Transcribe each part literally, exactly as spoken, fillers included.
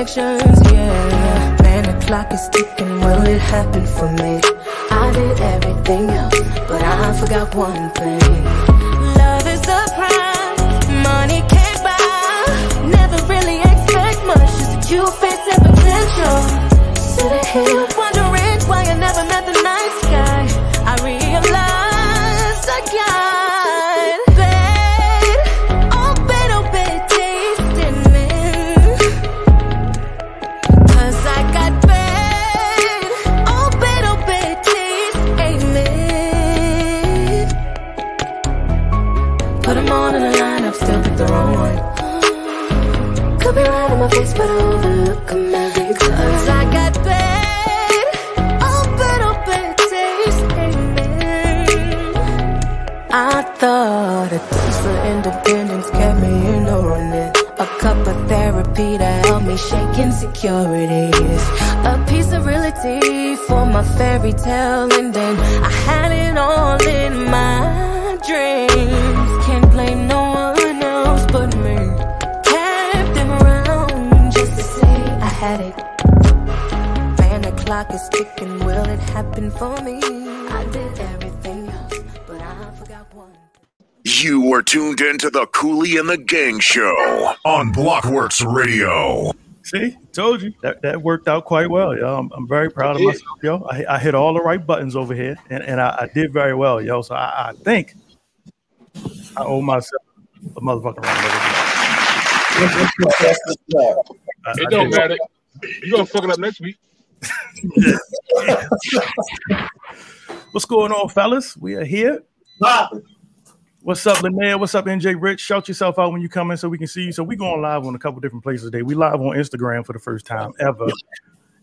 pictures, yeah. Man, the clock is ticking, will it happen for me? I did everything else, but I forgot one thing. Love is a prize, money can't buy. Never really expect much, just that you face that potential. Sitting here wondering why I never met the nice guy. I realized I got my face, but I overlook them every time. Cause I got bad, oh bad, oh bad taste, amen. I thought a taste for independence kept me in the running. A cup of therapy to help me shake insecurities. A piece of reality for my fairy tale ending. I had it all in my dreams. Can't blame no one else but me. Had it. Man, the clock is ticking, will it happen for me? I did everything else, but I forgot one. You are tuned into the Kool and the Gang Show on Blockworks Radio. See, told you that, that worked out quite well. Yo. I'm, I'm very proud of myself, yo. I, I hit all the right buttons over here, and, and I, I did very well, yo. So I, I think I owe myself a motherfucking round. I, it I don't matter. You're going to fuck it up next week. What's going on, fellas? We are here. Pop. What's up, Linnea? What's up, N J Rich? Shout yourself out when you come in so we can see you. So we're going live on a couple different places today. We live on Instagram for the first time ever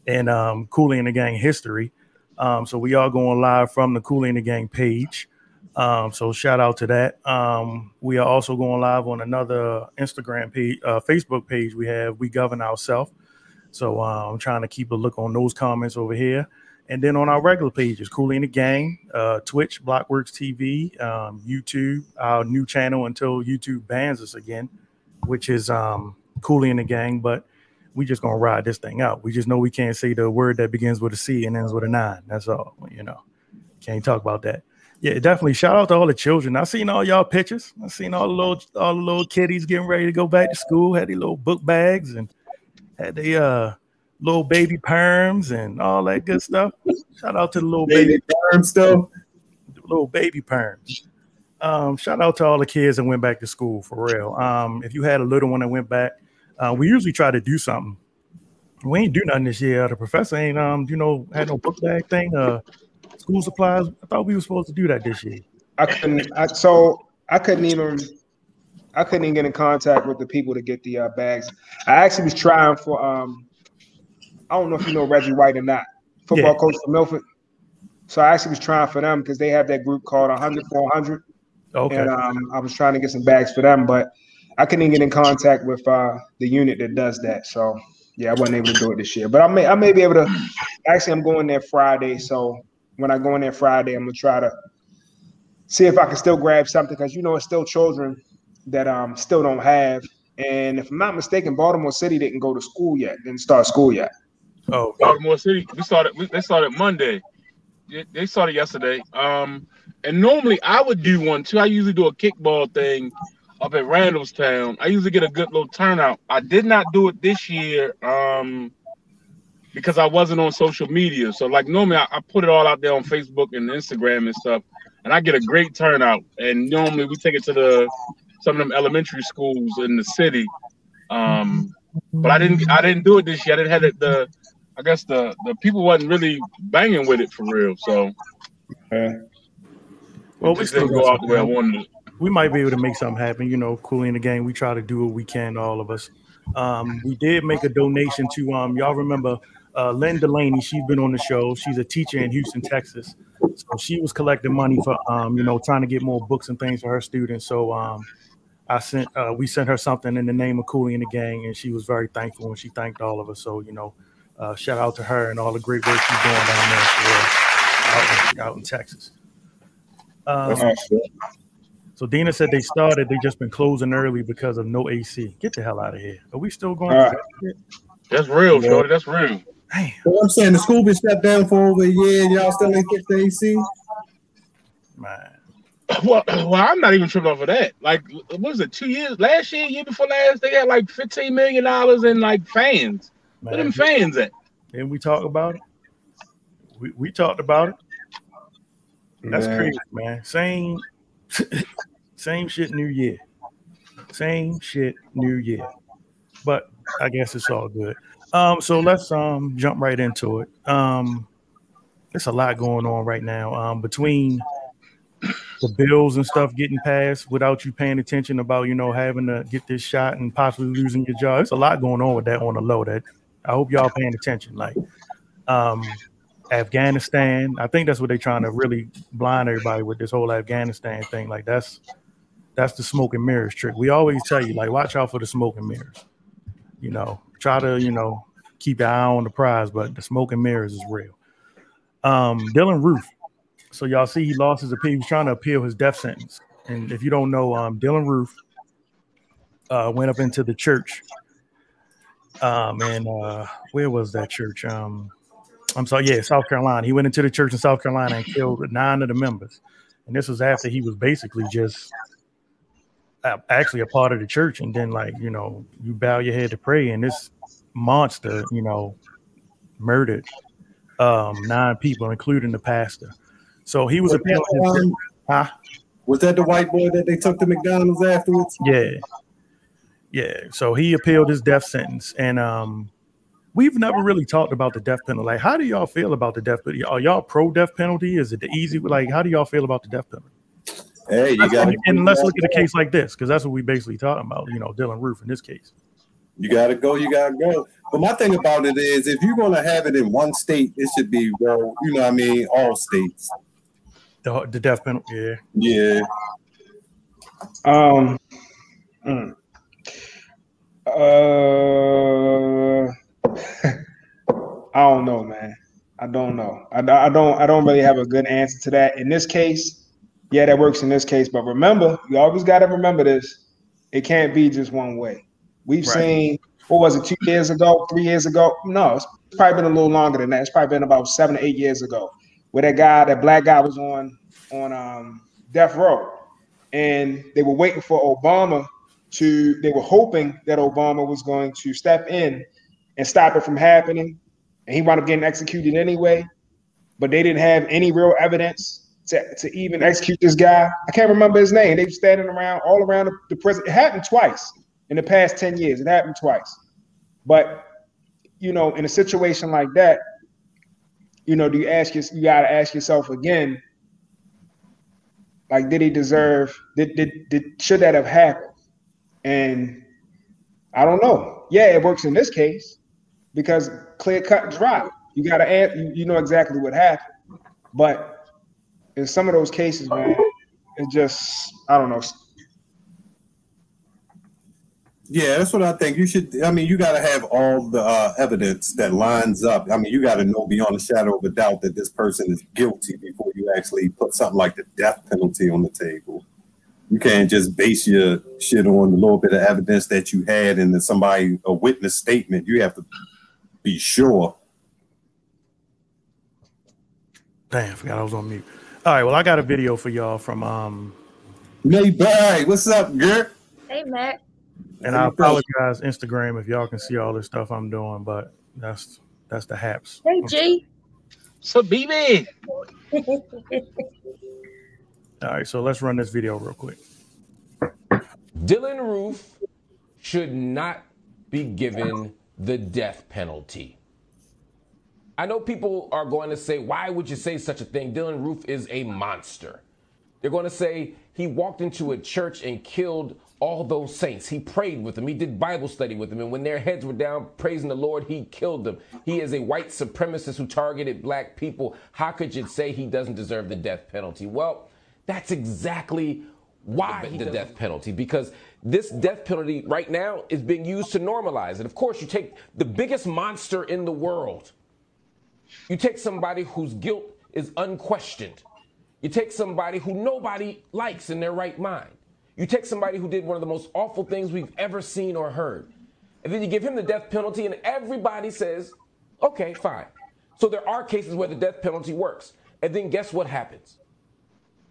in um, Kool and the Gang history. Um, so we are going live from the Kool and the Gang page. Um, so shout out to that. Um, we are also going live on another Instagram page, uh, Facebook page we have, We Govern Ourselves. So uh, I'm trying to keep a look on those comments over here. And then on our regular pages, Kool and the Gang, uh, Twitch, Blockworks T V, um, YouTube, our new channel until YouTube bans us again, which is um, Kool and the Gang. But we just going to ride this thing out. We just know we can't say the word that begins with a C and ends with a nine. That's all, you know, can't talk about that. Yeah, definitely. Shout out to all the children. I seen all y'all pictures. I seen all the little all the little kiddies getting ready to go back to school. Had their little book bags and had their uh, little baby perms and all that good stuff. Shout out to the little baby, baby perm stuff. The little baby perms. Um, shout out to all the kids that went back to school for real. Um, if you had a little one that went back, uh, we usually try to do something. We ain't do nothing this year. The professor ain't um, you know, had no book bag thing. Uh, School supplies. I thought we were supposed to do that this year. I couldn't. I, so I couldn't even. I couldn't even get in contact with the people to get the uh, bags. I actually was trying for. Um, I don't know if you know Reggie White or not. Football yeah. coach for Milford. So I actually was trying for them because they have that group called one hundred for one hundred. Okay. And um, I was trying to get some bags for them, but I couldn't even get in contact with uh, the unit that does that. So yeah, I wasn't able to do it this year. But I may. I may be able to. Actually, I'm going there Friday. So. When I go in there Friday, I'm gonna try to see if I can still grab something because you know it's still children that um still don't have. And if I'm not mistaken, Baltimore City didn't go to school yet, didn't start school yet. Oh, Baltimore City, we started. We, they started Monday. They started yesterday. Um, and normally I would do one too. I usually do a kickball thing up at Randallstown. I usually get a good little turnout. I did not do it this year. Um. Because I wasn't on social media. So like normally I, I put it all out there on Facebook and Instagram and stuff. And I get a great turnout. And normally we take it to the some of them elementary schools in the city. Um, but I didn't I didn't do it this year. I didn't have it the I guess the, the people wasn't really banging with it for real. So okay. Well we still go out the way I wanted it. We might be able to make something happen, you know, Kool and the Gang. We try to do what we can, all of us. Um, we did make a donation to um y'all remember Uh, Lynn Delaney, she's been on the show. She's a teacher in Houston, Texas. So she was collecting money for, um, you know, trying to get more books and things for her students. So um, I sent, uh, we sent her something in the name of Kool and the Gang, and she was very thankful, and she thanked all of us. So you know, uh, shout out to her and all the great work she's doing down there for, out, out in Texas. Um, so Dina said they started. They just been closing early because of no A C. Get the hell out of here. Are we still going? All right. That's real, you know? Shorty. That's real. Damn. Well, I'm saying the school been shut down for over a year, and y'all still ain't get the A C. Man. Well, well, I'm not even tripping over that. Like, what was it? Two years? Last year, year before last, they had like fifteen million dollars in like fans. Man, where them fans at? Didn't we talk about it? We we talked about it. That's man. Crazy, man. Same, same shit. New year. Same shit. New year. But I guess it's all good. Um, so let's um jump right into it. Um, there's a lot going on right now. Um, between the bills and stuff getting passed without you paying attention about, you know, having to get this shot and possibly losing your job. There's a lot going on with that on the low that I hope y'all paying attention. Like, um, Afghanistan. I think that's what they're trying to really blind everybody with this whole Afghanistan thing. Like that's, that's the smoke and mirrors trick. We always tell you, like, watch out for the smoke and mirrors, you know, try to, you know, keep your eye on the prize, but the smoke and mirrors is real. Um, Dylann Roof. So y'all see he lost his appeal. He was trying to appeal his death sentence. And if you don't know, um, Dylann Roof uh, went up into the church. Um, and uh, where was that church? Um, I'm sorry, yeah, South Carolina. He went into the church in South Carolina and killed nine of the members. And this was after he was basically just uh, actually a part of the church. And then, like, you know, you bow your head to pray, and this monster, you know, murdered um, nine people, including the pastor. So he was, was appealing. That, um, huh? Was that the white boy that they took to McDonald's afterwards? Yeah. Yeah. So he appealed his death sentence. And um, we've never really talked about the death penalty. Like, how do y'all feel about the death penalty? Are y'all pro death penalty? Is it the easy? Like, how do y'all feel about the death penalty? Hey, you got And let's look at a case like this, because that's what we basically talking about, you know, Dylann Roof in this case. You got to go. You got to go. But my thing about it is, if you're going to have it in one state, it should be, well, you know what I mean, all states. The, the death penalty, yeah, yeah. Um, mm. uh, I don't know, man. I don't know. I, I don't. I don't really have a good answer to that. In this case, yeah, that works in this case. But remember, you always got to remember this. It can't be just one way. We've right. seen. What was it? Two years ago? Three years ago? No, it's probably been a little longer than that. It's probably been about seven or eight years ago. Where that guy, that black guy was on on um, death row, and they were waiting for Obama to. They were hoping that Obama was going to step in and stop it from happening, and he wound up getting executed anyway. But they didn't have any real evidence to, to even execute this guy. I can't remember his name. They were standing around all around the, the prison. It happened twice in the past ten years. It happened twice. But you know, in a situation like that. You know, do you ask your, you gotta ask yourself again, like, did he deserve? Did, did did should that have happened? And I don't know. Yeah, it works in this case because clear cut and dry. You gotta ask. You, you know exactly what happened. But in some of those cases, man, it just I don't know. Yeah, that's what I think. You should, I mean, you got to have all the uh, evidence that lines up. I mean, you got to know beyond a shadow of a doubt that this person is guilty before you actually put something like the death penalty on the table. You can't just base your shit on a little bit of evidence that you had and then somebody, a witness statement. You have to be sure. Damn, I forgot I was on mute. All right, well, I got a video for y'all from... um. Mayberry, what's up, girl? Hey, Matt. And I apologize, Instagram, if y'all can see all this stuff I'm doing, but that's that's the haps. Hey, G. So, B B. All right, so let's run this video real quick. Dylann Roof should not be given the death penalty. I know people are going to say, why would you say such a thing? Dylann Roof is a monster. They're going to say he walked into a church and killed all those saints. He prayed with them. He did Bible study with them. And when their heads were down praising the Lord, he killed them. He is a white supremacist who targeted black people. How could you say he doesn't deserve the death penalty? Well, that's exactly why the, the death penalty, because this death penalty right now is being used to normalize it. Of course, you take the biggest monster in the world. You take somebody whose guilt is unquestioned. You take somebody who nobody likes in their right mind. You take somebody who did one of the most awful things we've ever seen or heard. and then you give him the death penalty, and everybody says, okay, fine. So there are cases where the death penalty works. And then guess what happens?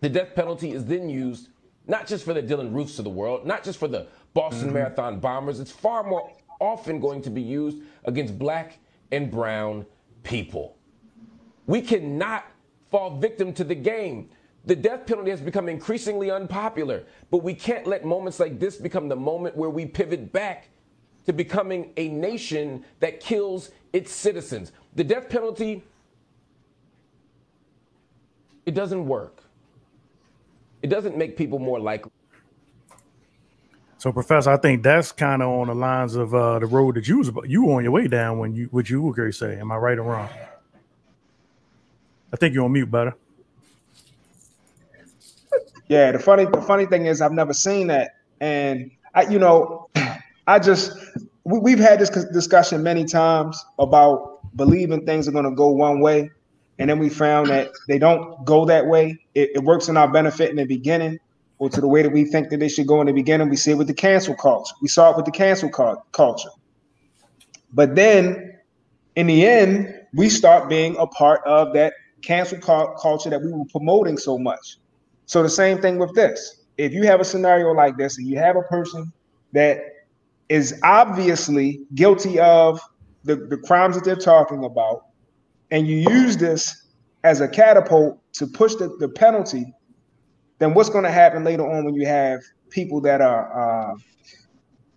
The death penalty is then used not just for the Dylann Roofs of the world, not just for the Boston mm-hmm. Marathon bombers. It's far more often going to be used against black and brown people. We cannot fall victim to the game. The death penalty has become increasingly unpopular, but we can't let moments like this become the moment where we pivot back to becoming a nation that kills its citizens. The death penalty, it doesn't work. It doesn't make people more likely. So, Professor, I think that's kind of on the lines of uh, the road that you was you were on your way down when you what you were saying. Am I right or wrong? I think you're on mute, brother. Yeah, the funny the funny thing is I've never seen that, and I, you know, I just we, we've had this discussion many times about believing things are going to go one way, and then we found that they don't go that way. It, it works in our benefit in the beginning, or to the way that we think that they should go in the beginning. We see it with the cancel culture. We saw it with the cancel culture. But then in the end, we start being a part of that cancel culture that we were promoting so much. So the same thing with this. If you have a scenario like this and you have a person that is obviously guilty of the, the crimes that they're talking about, and you use this as a catapult to push the, the penalty, then what's going to happen later on when you have people that are, uh,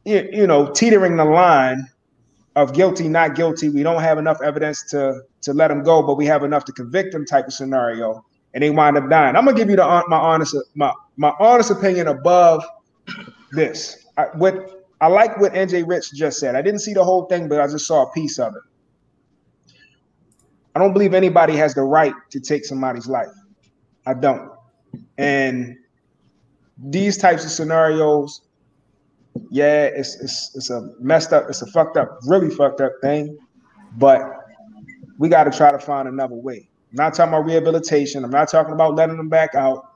you, you know, teetering the line of guilty, not guilty? We don't have enough evidence to to let them go, but we have enough to convict them type of scenario, and they wind up dying. I'm gonna give you the my honest my my honest opinion above this. I, what I like what N J Rich just said. I didn't see the whole thing, but I just saw a piece of it. I don't believe anybody has the right to take somebody's life. I don't. And these types of scenarios, yeah, it's, it's it's a messed up, it's a fucked up, really fucked up thing. But we got to try to find another way. I'm not talking about rehabilitation. I'm not talking about letting them back out.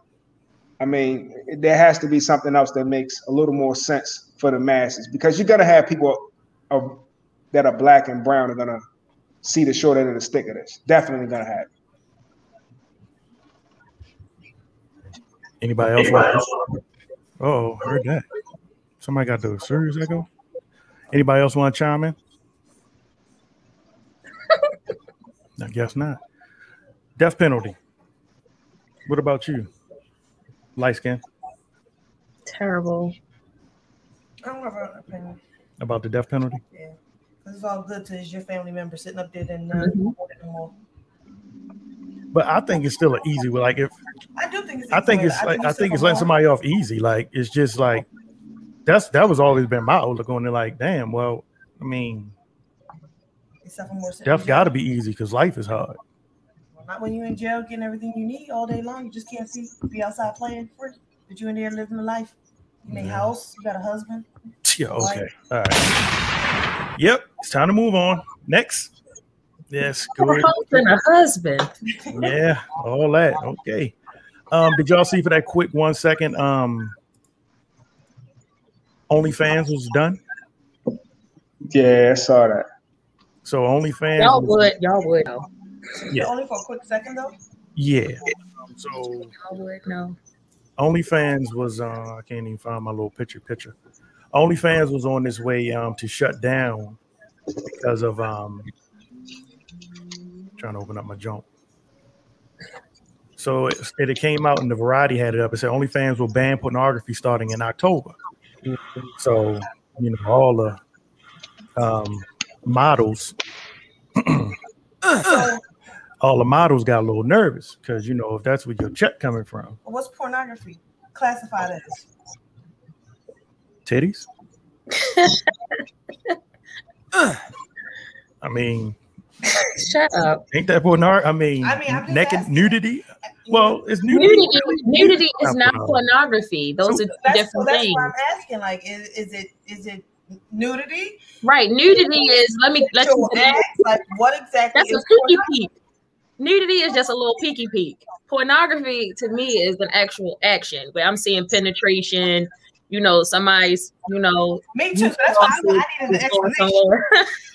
I mean, there has to be something else that makes a little more sense for the masses, because you're gonna have people are, that are black and brown are gonna see the short end of the stick of this. Definitely gonna happen. Anybody else? Anybody else? Oh, heard that. Somebody got the serious echo. Anybody else want to chime in? I guess not. Death penalty. What about you? Light skin. Terrible. I don't have an opinion. About the death penalty? Yeah. Because it's all good to your family member sitting up there and not anymore. But I think it's still an easy way. Like if I do think it's I think it's like, I think it's letting somebody off easy. Like it's just like that's that was always been my outlook on it. Like, damn, well, I mean, death got to be easy because life is hard. Well, not when you're in jail getting everything you need all day long. You just can't see be outside playing for it, but you in there living the life. You make mm. house. You got a husband. Yeah. Okay. Life. All right. Yep. It's time to move on. Next. Yes, good. A husband. Yeah, all that. Okay. Um, did y'all see for that quick one second? Um, OnlyFans was done. Yeah, I saw that. So OnlyFans. Y'all would. Y'all would. No. Yeah. Only for a quick second though. Yeah. So. Y'all would no. OnlyFans was. Uh, I can't even find my little picture. Picture. OnlyFans was on its way um, to shut down because of um. Trying to open up my junk. So it, it came out and the Variety had it up. It said OnlyFans will ban pornography starting in October. So, you know, all the um, models, all the models got a little nervous because, you know, if that's where your check coming from. What's pornography classified as? Titties? uh, I mean... Shut up. Ain't that pornography? I mean, I mean naked asking. Nudity. Well, it's nudity. Nudity, nudity is not pornography. pornography. Those so, are that's, different so that's things. That's what I'm asking. Like, is, is it is it nudity? Right. Nudity is let me let you like what exactly that's is a peeky peek. Nudity is just a little peeky peek. Pornography to me is an actual action where I'm seeing penetration. you know, somebody's, you know. Me too. So that's why I, I needed an explanation.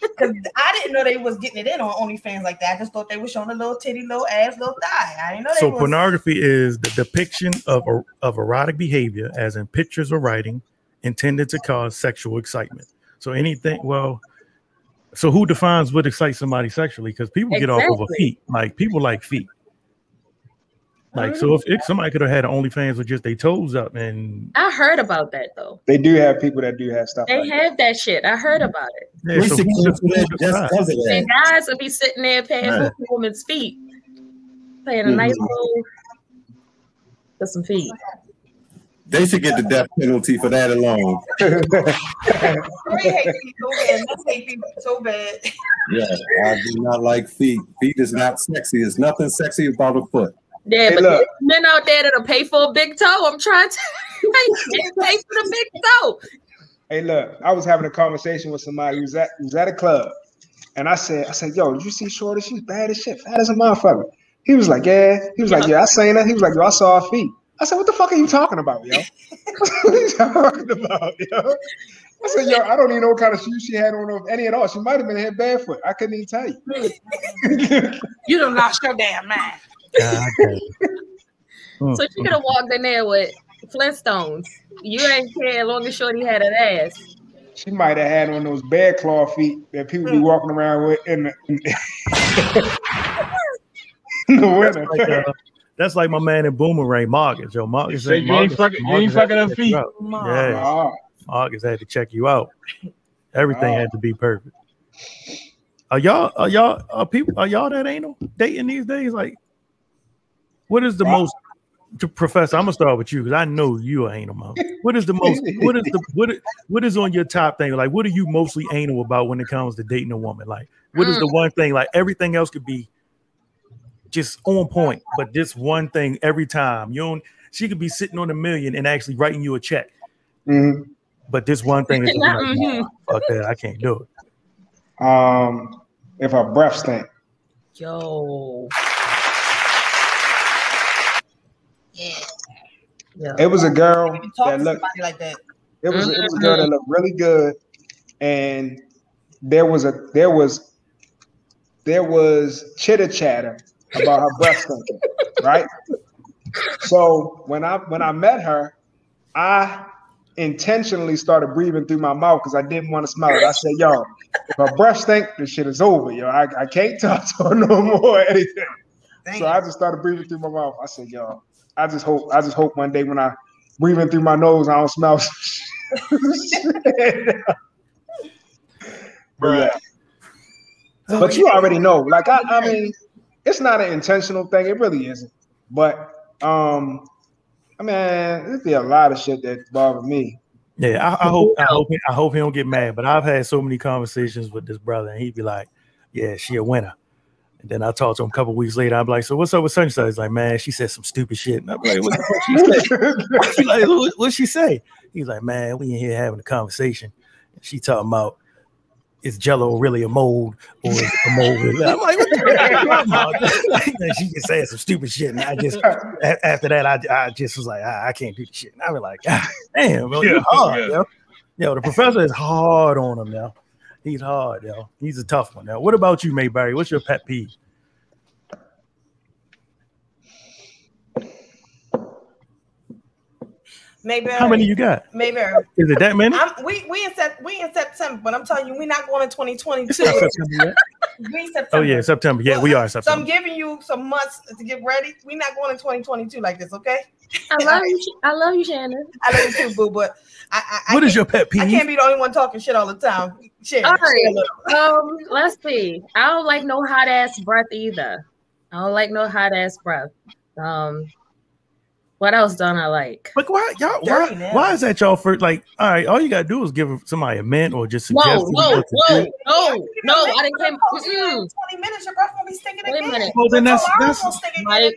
Because I didn't know they was getting it in on OnlyFans like that. I just thought they were showing a little titty, little ass, little thigh. I didn't know they So was. Pornography is the depiction of, of erotic behavior, as in pictures or writing, intended to cause sexual excitement. So anything, well, so who defines what excites somebody sexually? Because people exactly. get off over feet. Like, people like feet. Like, so if, if somebody could have had an OnlyFans with just their toes up, and I heard about that though. They do have people that do have stuff. They like have that. that shit. I heard about it. Yeah, so that, and guys would be sitting there paying right. for women's feet, paying a mm-hmm. nice little for some feet. They should get the death penalty for that alone. We hate feet so bad. We hate feet so bad. Yeah, I do not like feet. Feet is not sexy. There's nothing sexy about a foot. Yeah, hey, but look. Men out there that'll pay for a big toe. I'm trying to pay for the big toe. Hey, look, I was having a conversation with somebody who's at who's at a club, and I said, I said, yo, did you see Shorty? She's bad as shit, fat as a motherfucker. He was like, yeah. He was yeah. like, yeah, I seen her. He was like, yo, I saw her feet. I said, what the fuck are you talking about, yo? What are you talking about, yo? I said, yo, I don't even know what kind of shoes she had on, if any at all. She might have been here barefoot. I couldn't even tell you. You done lost your damn mind. God, okay. So she could have walked in there with Flintstones. You ain't care as long as Shorty had an ass. She might have had on those bear claw feet that people be walking around with in the, in the, in the winter. That's like, uh, that's like my man in Boomerang, Marcus. Yo, Marcus, you ain't, Marcus, fucking, Marcus you ain't fucking her feet. Yeah, oh. Marcus had to check you out. Everything oh. had to be perfect. Are y'all? Are y'all? Are people? Are y'all that anal dating these days? Like. What is the most, Professor? I'm gonna start with you because I know you are anal, mom. What is the most? What is the what? Is, what is on your top thing? Like, what are you mostly anal about when it comes to dating a woman? Like, what is the one thing? Like, everything else could be just on point, but this one thing every time you don't. She could be sitting on a million and actually writing you a check, mm-hmm. but this one thing is like, mm-hmm. fuck that, I can't do it. Um, if her breath stink, yo. Yeah. Yeah. It was a girl that looked like that. It was mm-hmm. it was a girl that looked really good, and there was a there was there was chitter chatter about her breath stinking, right? So when I when I met her, I intentionally started breathing through my mouth because I didn't want to smell it. I said, "Yo, if her breath stink, this shit is over. Yo, I, I can't talk to her no more or anything." Dang. So I just started breathing through my mouth. I said, "Yo." I just hope I just hope one day when I breathe in through my nose, I don't smell shit. But, but you already know. Like I, I mean, it's not an intentional thing. It really isn't. But um, I mean, there'd be a lot of shit that bothered me. Yeah, I, I hope I hope I hope he don't get mad. But I've had so many conversations with this brother, and he'd be like, "Yeah, she a winner." And then I talked to him a couple weeks later. I'm like, so what's up with Sunshine? He's like, man, she said some stupid shit. And I'm like, what the fuck she say? Like, what, what'd she say? He's like, man, we in here having a conversation. And she talking about, is Jell-O really a mold or is a mold? Really? I'm like, what the fuck? Like, she just said some stupid shit. And I just, after that, I, I just was like, I, I can't do this shit. And I was like, God, damn, bro, yeah, you're hard, yeah. yo. Yo, the professor is hard on him now. He's hard, yo. He's a tough one. Now, what about you, Mayberry? What's your pet peeve? Mayberry. How many you got? Mayberry. Is it that many? I'm, we we in Sep- we in September, but I'm telling you, we're not going to twenty twenty-two. It's not September yet. We in September. Oh yeah, September. Yeah, well, we are September. So I'm giving you some months to get ready. We're not going to twenty twenty-two like this, okay? I love you. I love you, Shannon. I love you too, boo. But I, I, what I is your pet peeve? I can't be the only one talking shit all the time. Shit. All right. Um, let's see. I don't like no hot ass breath either. I don't like no hot ass breath. Um, what else don't I like? Like why y'all? Why, why is that y'all first? Like, all right, all you gotta do is give somebody a mint or just suggest. Whoa, whoa, whoa, no, no! I didn't came. Mm. Twenty minutes, your breath gonna be stinking again. Well, then that's that's like,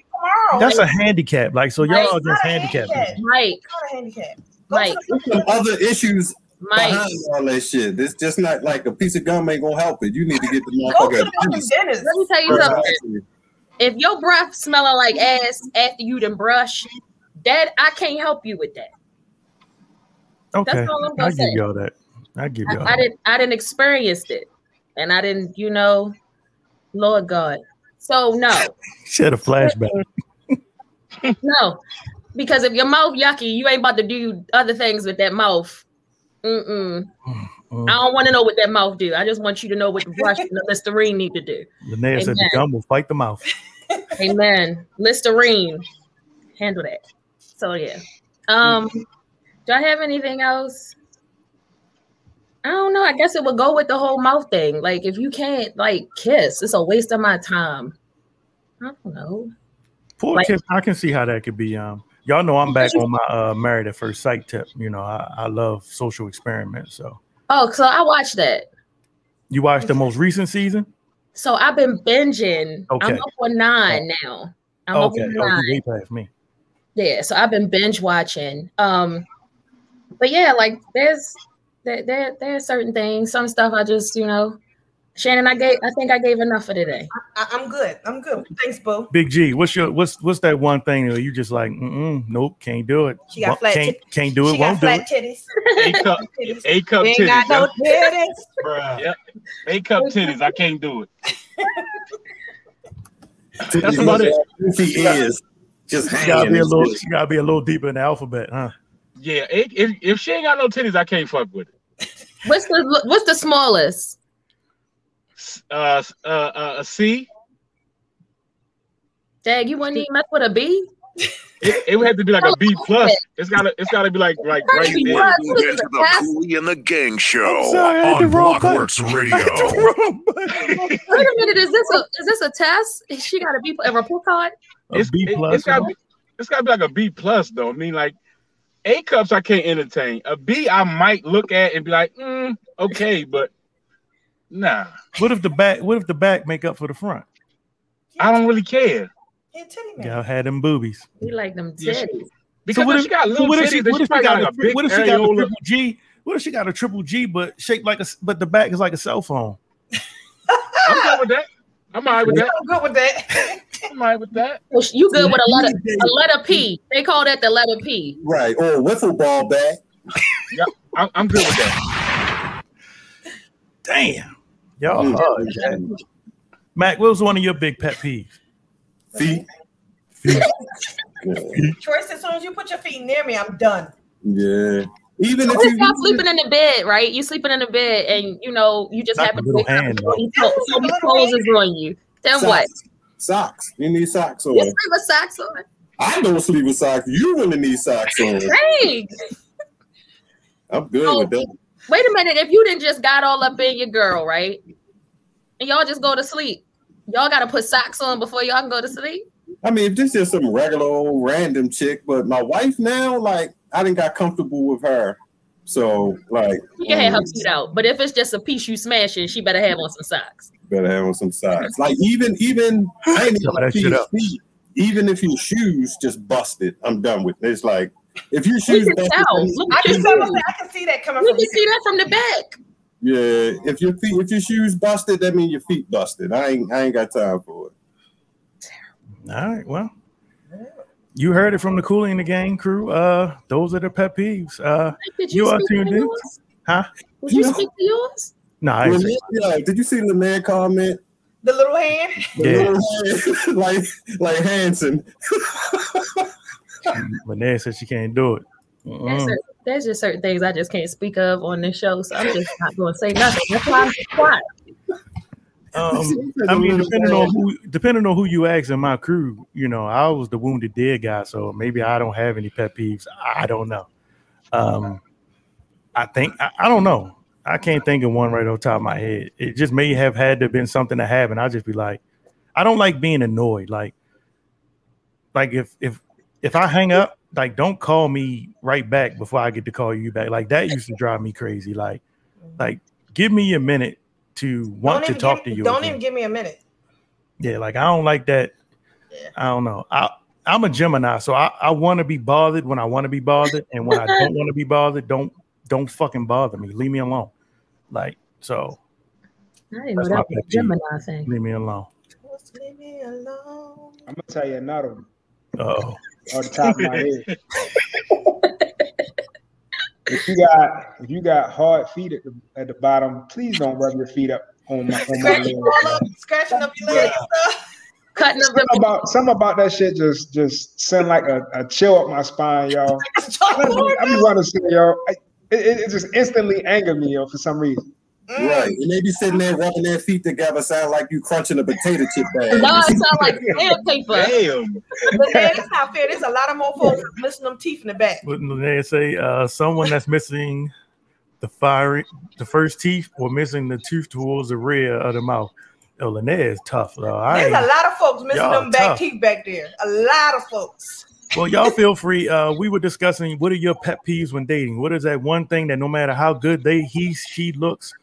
that's a handicap. Like, so y'all like, just handicapped. Right. Not a handicap. Like some other issues Mike. Behind all that shit. It's just not like a piece of gum ain't gonna help it. You need to get the motherfucker. Let me tell you something. If your breath smelling like ass after you done brush, that I can't help you with that. Okay. That's all I'm gonna I say. give y'all that. I give y'all. I, I didn't. I didn't experience it, and I didn't. You know, Lord God. So no. She had a flashback. No, because if your mouth yucky, you ain't about to do other things with that mouth. Mm-mm. Mm. I don't want to know what that mouth do. I just want you to know what the brush and the Listerine need to do. Linnea said the gum will fight the mouth. Amen. Listerine. Handle that. So yeah. Um, do I have anything else? I don't know. I guess it would go with the whole mouth thing. Like if you can't like kiss, it's a waste of my time. I don't know. Poor like, kiss. I can see how that could be. Um, y'all know I'm back on my uh, Married at First Sight tip. You know, I, I love Social Experiment. So. Oh, so I watched that. You watched the most recent season? So I've been binging. Okay. I'm up on nine oh. now. I'm okay. Up on nine. Okay, way past me. Yeah, so I've been binge watching. Um, but yeah, like there's there there there are certain things. Some stuff I just you know. Shannon, I gave. I think I gave enough for today. I, I'm good. I'm good. Thanks, Boo. Big G, what's your what's what's that one thing that you just like? Mm-mm, nope, can't do it. She got flat. Can't, t- can't do it. She won't got flat do it. Titties. A cup, a cup titties. Got no titties. Yep. A cup titties. I can't do it. That's about it. She is just she gotta be a little. She gotta be a little deeper in the alphabet, huh? Yeah. If if she ain't got no titties, I can't fuck with it. What's the what's the smallest? Uh, uh, uh, a C. Dag, you wouldn't even mess with a B. It, it would have to be like a B plus. It's gotta, it's gotta be like, like right there. Welcome to the Kool and the Gang Show sorry, on Blockworks Radio. Wait a minute, is this a, is this a test? She got a B, a report card. It's B plus. It, it's gotta, be, it's gotta be like a B plus though. I mean, like A cups, I can't entertain. A B, I might look at and be like, mm, okay, but. Nah. What if the back? What if the back make up for the front? Yeah. I don't really care. Yeah, y'all had them boobies. We like them titties. Yeah. Because so what if, she got little so what if she, what she, she got, got a big, what if she got a triple G? What if she got a triple G but shaped like a but the back is like a cell phone? I'm good with that. I'm alright with that. I'm good with that. I'm alright with that. Well, you good with a letter? A letter P. They call that the letter P. Right. Or a wiffle ball bag. Yeah, I'm, I'm good with that. Damn. Y'all mm, exactly. Mac, what was one of your big pet peeves? Feet. Feet. Troy said, as soon as you put your feet near me, I'm done. Yeah. Even so if you're not sleeping in the bed, right? You're sleeping in the bed and, you know, you just happen to pick up somebody's clothes is on you. Then socks. What? Socks. You need socks on. You sleep with socks on. I don't sleep with socks. You really need socks on. Hey. I'm good oh, with that. Wait a minute, if you didn't just got all up in your girl, right? And y'all just go to sleep. Y'all got to put socks on before y'all can go to sleep? I mean, if this is some regular old random chick, but my wife now, like, I didn't got comfortable with her. So, like... You can um, have her feet out. But if it's just a piece you smashing, she better have on some socks. Better have on some socks. Like, even... even I ain't even feet, feet. Even if your shoes just busted, I'm done with it. It's like... If you shoes, can busted, Look, I, can I can see that coming. You can see that from the back. Yeah, if your feet, if your shoes busted, that means your feet busted. I ain't, I ain't got time for it. All right, well, you heard it from the Kool and the Gang crew. Uh, those are the pet peeves. Uh, did you, you are tuned in, huh? Did you, you speak know? to yours? No, I didn't. Yeah, did you see the man comment? The little hand. The yeah, little hand. like like Hanson. But Nan said she can't do it. Uh-uh. There's, certain, there's just certain things I just can't speak of on this show, so I'm just not going to say nothing. That's why I'm quiet. Um, I mean, depending on who, depending on who you ask in my crew, you know, I was the wounded dead guy, so maybe I don't have any pet peeves. I don't know. Um, I think I, I don't know. I can't think of one right on top of my head. It just may have had to have been something to have, and I'll just be like, I don't like being annoyed. Like, like if if. If I hang up, like, don't call me right back before I get to call you back. Like, that used to drive me crazy. Like, like give me a minute to want to talk to you. Don't even give me a minute. Yeah, like, I don't like that. Yeah. I don't know. I, I'm a Gemini, so I, I want to be bothered when I want to be bothered. And when I don't want to be bothered, don't don't fucking bother me. Leave me alone. Like, so. I didn't know that was a Gemini thing. Leave me alone. Just leave me alone. I'm going to tell you another one. Uh-oh. On the top of my head. If you got if you got hard feet at the at the bottom, please don't rub your feet up on my, on my leg. Up, scratching up your legs, yeah. Cutting up. Something about something about that shit just just send like a, a chill up my spine, y'all. I'm just want to say, y'all, it, it, it just instantly angered me, yo, for some reason. Mm. Right, and they be sitting there rubbing their feet together, sound like you crunching a potato chip bag. No, it sound like sandpaper. Damn. But man, that's not fair. There's a lot of more folks missing them teeth in the back. Wouldn't they say uh, someone that's missing the fiery, the first teeth, or missing the tooth towards the rear of the mouth? Oh, Linnea is tough, though. I There's a lot of folks missing them back tough. teeth back there. A lot of folks. Well, y'all feel free. Uh, we were discussing what are your pet peeves when dating? What is that one thing that no matter how good they, he, she looks,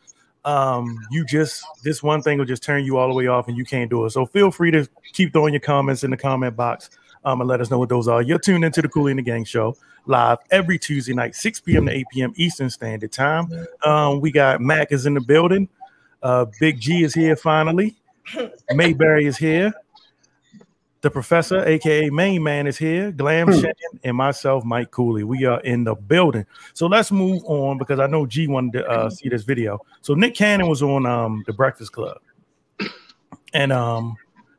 um, you just, this one thing will just turn you all the way off and you can't do it. So feel free to keep throwing your comments in the comment box um, and let us know what those are. You're tuned into the Kool and the Gang Show live every Tuesday night, six p.m. to eight p.m. Eastern Standard Time. Um, we got Mac is in the building. Uh, Big G is here finally. Mayberry is here. The Professor, a k a. Main Man, is here. Glam Shannon and myself, Mike Cooley. We are in the building. So let's move on because I know G wanted to uh, see this video. So Nick Cannon was on um, the Breakfast Club. And um,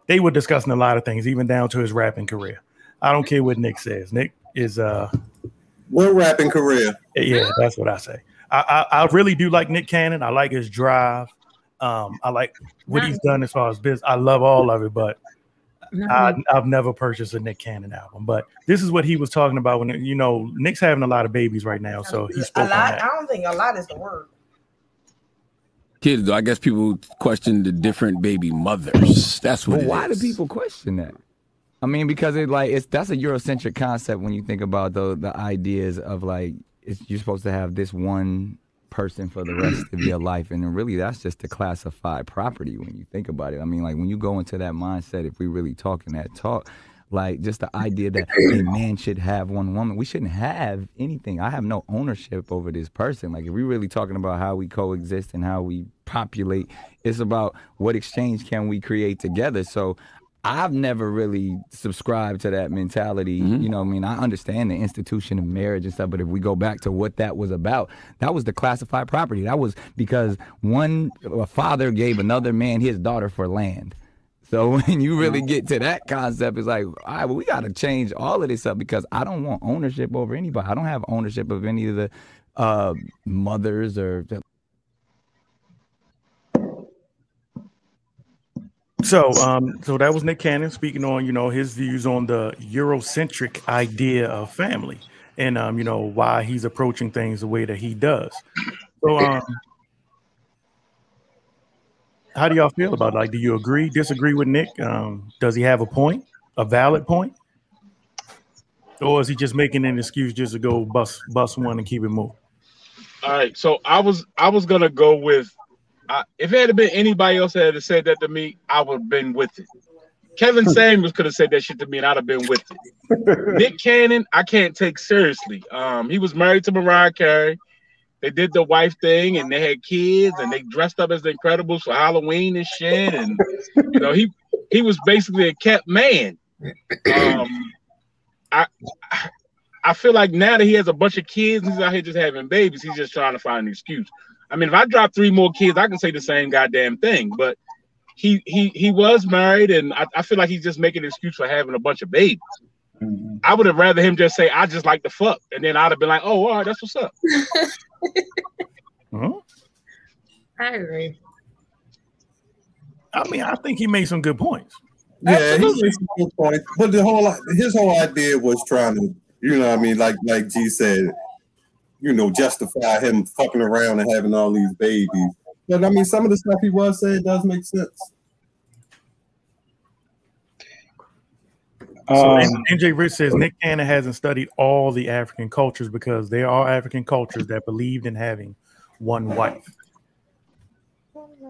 they were discussing a lot of things, even down to his rapping career. I don't care what Nick says. Nick is... Uh, what rapping career? Yeah, that's what I say. I, I, I really do like Nick Cannon. I like his drive. Um, I like what he's done as far as business. I love all of it, but... I, I've never purchased a Nick Cannon album, but this is what he was talking about when, you know, Nick's having a lot of babies right now, so he spoke a lot. On that. I don't think a lot is the word. Kids, though, I guess people question the different baby mothers. That's what. Well, it why is. do people question that? I mean, because it like it's that's a Eurocentric concept when you think about the the ideas of like it's, you're supposed to have this one person for the rest of your life, and really that's just a classified property when you think about it. I mean, like when you go into that mindset, if we really talking that talk, like just the idea that a man should have one woman, we shouldn't have anything. I have no ownership over this person. Like if we really talking about how we coexist and how we populate, it's about what exchange can we create together. So I've never really subscribed to that mentality. Mm-hmm. You know what I mean? I understand the institution of marriage and stuff, but if we go back to what that was about, that was the classified property. That was because one a father gave another man his daughter for land. So when you really get to that concept, it's like, all right, well, we got to change all of this up because I don't want ownership over anybody. I don't have ownership of any of the uh, mothers or... So, um, so that was Nick Cannon speaking on, you know, his views on the Eurocentric idea of family, and um, you know, why he's approaching things the way that he does. So, um, how do y'all feel about it? Like, do you agree, disagree with Nick? Um, does he have a point, a valid point, or is he just making an excuse just to go bust bust one and keep it moving? All right. So I was I was gonna go with. I, if it had been anybody else that had said that to me, I would have been with it. Kevin Samuels could have said that shit to me, and I'd have been with it. Nick Cannon, I can't take seriously. Um, he was married to Mariah Carey. They did the wife thing, and they had kids, and they dressed up as the Incredibles for Halloween and shit. And you know, he he was basically a kept man. Um, I I feel like now that he has a bunch of kids, he's out here just having babies. He's just trying to find an excuse. I mean, if I drop three more kids, I can say the same goddamn thing. But he he he was married, and I, I feel like he's just making an excuse for having a bunch of babies. Mm-hmm. I would have rather him just say, I just like to fuck. And then I'd have been like, oh, all right, that's what's up. Huh? I agree. I mean, I think he made some good points. Yeah, Absolutely. he made some good points. But the whole his whole idea was trying to, you know what I mean, like like G said, you know, justify him fucking around and having all these babies. But I mean, some of the stuff he was saying does make sense. So um, N J Rich says Nick Cannon hasn't studied all the African cultures because there are African cultures that believed in having one wife.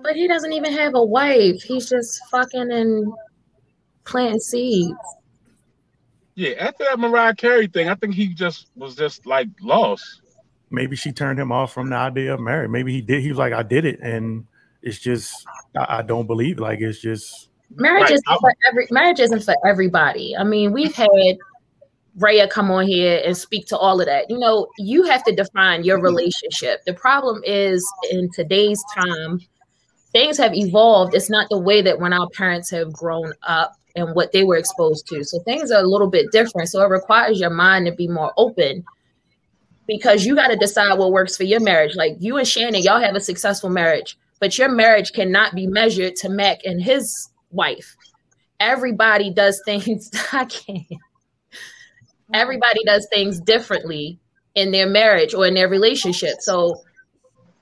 But he doesn't even have a wife. He's just fucking and planting seeds. Yeah, after that Mariah Carey thing, I think he just was just like lost. Maybe she turned him off from the idea of marriage. Maybe he did. He was like, I did it. And it's just, I, I don't believe. Like, it's just. Marriage, like, isn't for every, marriage isn't for everybody. I mean, we've had Rhea come on here and speak to all of that. You know, you have to define your relationship. The problem is in today's time, things have evolved. It's not the way that when our parents have grown up and what they were exposed to. So things are a little bit different. So it requires your mind to be more open, because you got to decide what works for your marriage. Like you and Shannon, y'all have a successful marriage, but your marriage cannot be measured to Mac and his wife. Everybody does things. I can't. Everybody does things differently in their marriage or in their relationship. So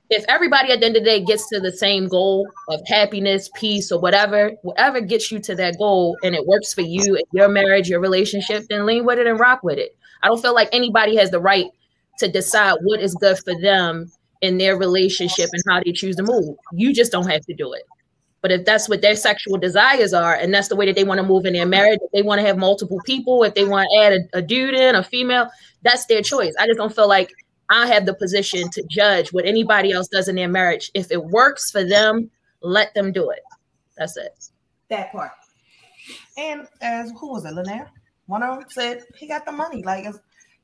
if everybody at the end of the day gets to the same goal of happiness, peace, or whatever, whatever gets you to that goal and it works for you in your marriage, your relationship, then lean with it and rock with it. I don't feel like anybody has the right to decide what is good for them in their relationship and how they choose to move. You just don't have to do it. But if that's what their sexual desires are, and that's the way that they want to move in their marriage, if they want to have multiple people, if they want to add a, a dude in, a female, that's their choice. I just don't feel like I have the position to judge what anybody else does in their marriage. If it works for them, let them do it. That's it. That part. And as who was it, Lanier? One of them said he got the money. Like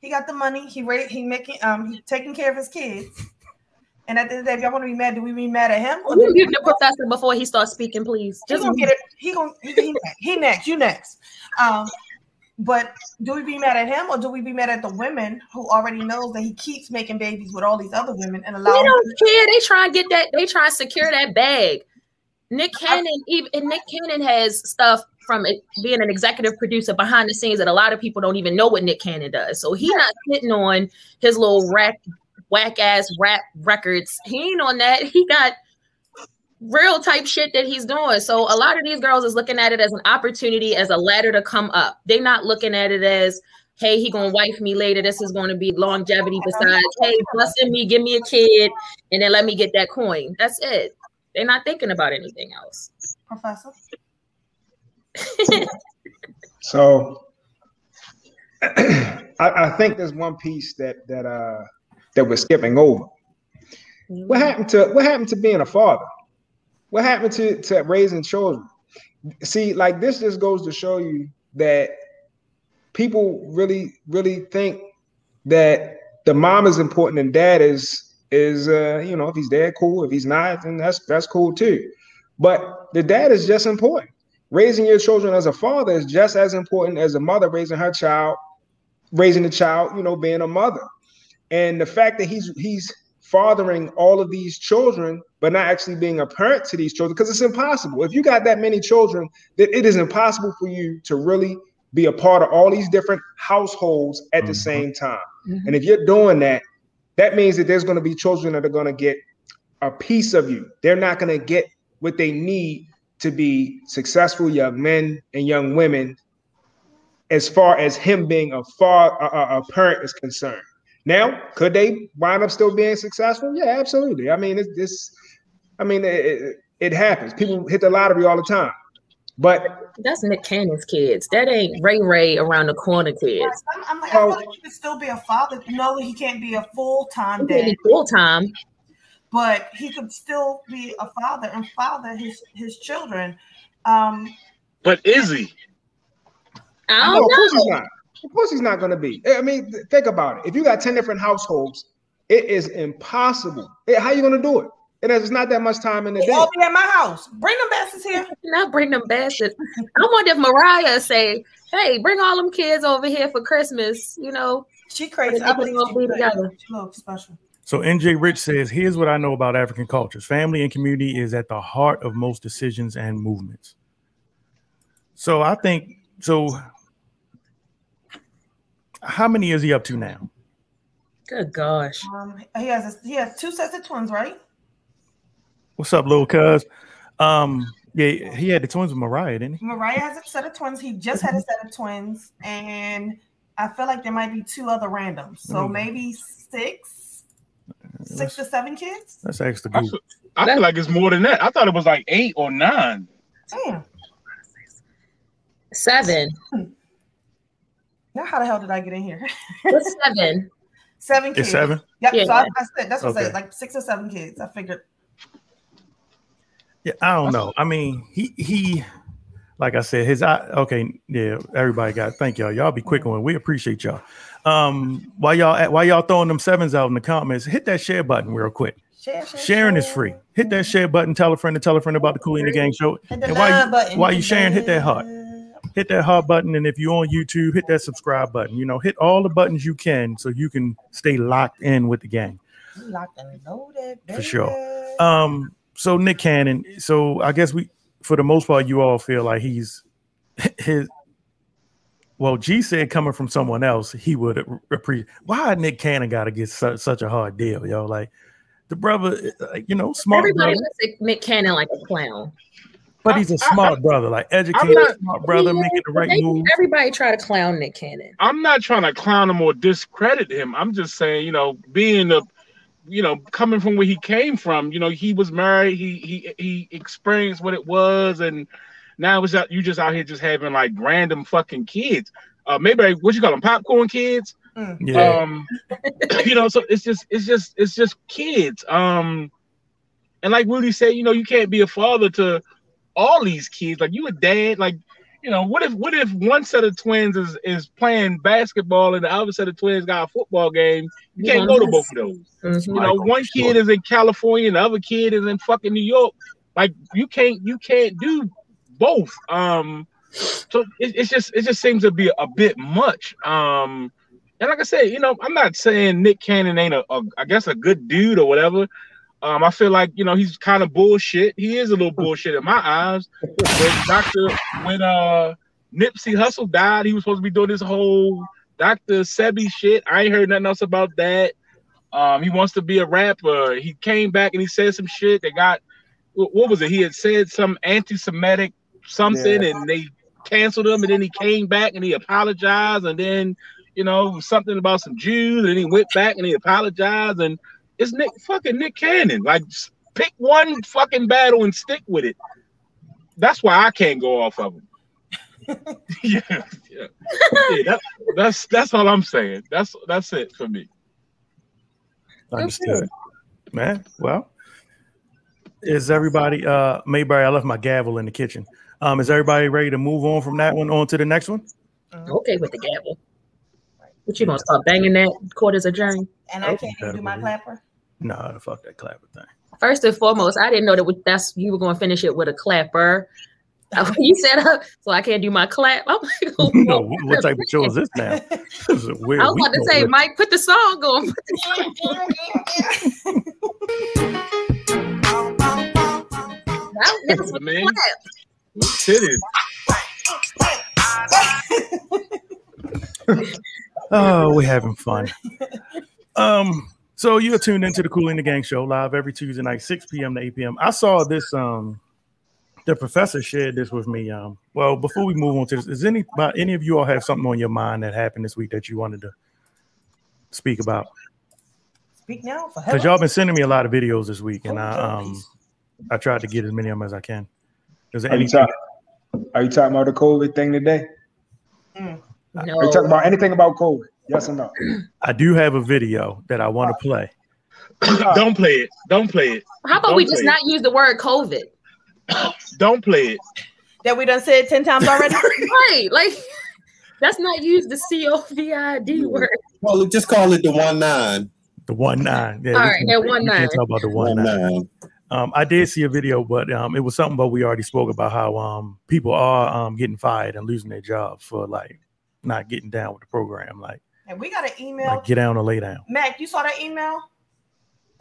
he got the money. He ready. He making. Um, he taking care of his kids. And at the end of the day, if y'all want to be mad, do we be mad at him? Or you give the professor before he starts speaking, please. Just he gonna get it. He gonna he next. He next. You next. Um, but do we be mad at him, or do we be mad at the women who already knows that he keeps making babies with all these other women and allow? They don't care. They try and get that. They try and secure that bag. Nick Cannon, even and Nick Cannon has stuff from it, being an executive producer behind the scenes that a lot of people don't even know what Nick Cannon does. So he's not sitting on his little rack. Whack ass rap records. He ain't on that. He got real type shit that he's doing. So a lot of these girls is looking at it as an opportunity, as a ladder to come up. They're not looking at it as, hey, he gonna wife me later. This is gonna be longevity. Besides, hey, blessing me, give me a kid, and then let me get that coin. That's it. They're not thinking about anything else. Professor. So I, I think there's one piece that that uh. that we're skipping over. What happened to what happened to being a father? What happened to, to raising children? See, like this just goes to show you that people really, really think that the mom is important and dad is is uh, you know, if he's dad, cool. If he's not, then that's that's cool too. But the dad is just important. Raising your children as a father is just as important as a mother raising her child, raising the child, you know, being a mother. And the fact that he's he's fathering all of these children, but not actually being a parent to these children, because it's impossible. If you got that many children, that it is impossible for you to really be a part of all these different households at mm-hmm. the same time. Mm-hmm. And if you're doing that, that means that there's going to be children that are going to get a piece of you. They're not going to get what they need to be successful young men and young women, as far as him being a far a, a parent is concerned. Now, could they wind up still being successful? Yeah, absolutely. I mean, it's this. I mean, it, it, it happens. People hit the lottery all the time. But that's Nick Cannon's kids. That ain't Ray Ray around the corner kids. I'm, I'm like, so, I feel like he can still be a father. No, he can't be a full time dad. Full time, but he could still be a father and father his his children. Um, but is he? I don't no, know. Of course he's not. Of course he's not going to be. I mean, think about it. If you got ten different households, it is impossible. How are you going to do it? And there's not that much time in the they day. All be at my house. Bring them bastards here. Not bring them bastards. I wonder if Mariah say, hey, bring all them kids over here for Christmas. You know, she crazy. I believe she's be together. Special. So N J Rich says, here's what I know about African cultures. Family and community is at the heart of most decisions and movements. So I think, so... How many is he up to now? Good gosh. Um, he has a, he has two sets of twins, right? What's up, little cuz? Um, yeah, he had the twins with Mariah, didn't he? Mariah has a set of twins. He just had a set of twins, and I feel like there might be two other randoms. So mm. maybe six, that's, six to seven kids. That's extra good. I feel, I feel like it's more than that. I thought it was like eight or nine. Damn. Seven. Hmm. Now, how the hell did I get in here? It's seven. Seven kids. It's seven? Yep. Yeah. So I, I said, that's what okay. I said, like six or seven kids. I figured. Yeah, I don't know. I mean, he, he, like I said, his eye. Okay, yeah, everybody got it. Thank y'all. Y'all be quick on it. We appreciate y'all. Um, while y'all at, while y'all throwing them sevens out in the comments, hit that share button real quick. Share, share, sharing share. Is free. Hit that share button. Tell a friend and tell a friend about the Kool and the Gang show. Hit the and while you, button. While you sharing, hit that heart. Hit that heart button, and if you're on YouTube, hit that subscribe button. You know, hit all the buttons you can so you can stay locked in with the gang. Locked and loaded, baby. For sure. Um, so Nick Cannon. So I guess we, for the most part, you all feel like he's his. Well, G said coming from someone else, he would appreciate. Why Nick Cannon got to get such, such a hard deal, y'all? Like the brother, you know, smart. Everybody brother. Looks at Nick Cannon like a clown. But he's a smart I, I, brother, like educated, not, smart brother, yeah, making the right moves. Everybody try to clown Nick Cannon. I'm not trying to clown him or discredit him. I'm just saying, you know, being a, you know, coming from where he came from, you know, he was married. He he he experienced what it was, and now it's out. You just out here just having like random fucking kids. Uh, maybe what you call them, popcorn kids. Mm. Yeah. Um, you know, so it's just it's just it's just kids. Um, and like Rudy said, you know, you can't be a father to all these kids. Like you a dad, like, you know, what if what if one set of twins is is playing basketball and the other set of twins got a football game? You can't yes. go to both of those. Mm-hmm. You know, one kid is in California and the other kid is in fucking New York. Like you can't you can't do both. Um, so it, it's just it just seems to be a bit much. Um, and like I said, you know, I'm not saying Nick Cannon ain't a, a I guess a good dude or whatever. Um, I feel like, you know, he's kind of bullshit. He is a little bullshit in my eyes. When Doctor, when uh, Nipsey Hussle died, he was supposed to be doing this whole Doctor Sebi shit. I ain't heard nothing else about that. Um, he wants to be a rapper. He came back and he said some shit. They got, what was it? He had said some anti-Semitic something, yeah. and they canceled him. And then he came back and he apologized. And then, you know, something about some Jews. And then he went back and he apologized. And it's Nick fucking Nick Cannon. Like, pick one fucking battle and stick with it. That's why I can't go off of him. yeah, yeah. yeah that, that's that's all I'm saying. That's that's it for me. Understood, man. Well, is everybody? Uh, Mayberry, I left my gavel in the kitchen. Um, is everybody ready to move on from that one on to the next one? I'm okay with the gavel. What you gonna start banging that quarters adjourned? And I can't even do my clapper. Nah, fuck that clapper thing. First and foremost, I didn't know that we, that's you were gonna finish it with a clapper. You said, uh, "So I can't do my clap." I'm like, oh, no, what type of show is this now? This is weird. I was about to say, with. Mike, put the song on. Put the clap. Oh, we're having fun. Um, so you're tuned into the Kool and the Gang show live every Tuesday night, six p.m. to eight p.m. I saw this. Um, the professor shared this with me. Um, well, before we move on to this, is any about any of you all have something on your mind that happened this week that you wanted to speak about? Speak now, for because y'all been sending me a lot of videos this week, and I um, I tried to get as many of them as I can. Is there are, you talk- are you talking about the COVID thing today? Mm. No. Are you talking about anything about COVID? Yes or no? I do have a video that I want to play. Don't play it. Don't play it. How about Don't we just it. Not use the word COVID? Don't play it. That we done said ten times already? Right. Like, that's not use the C O V I D word. Well, just call it the one nine. The one nine. Yeah, All right, that one we nine. Can't talk about the one, one nine. nine. Um, I did see a video, but um, it was something about we already spoke about how um people are um getting fired and losing their jobs for like not getting down with the program, like. And we got an email. Like, get down or lay down. Mac, you saw that email?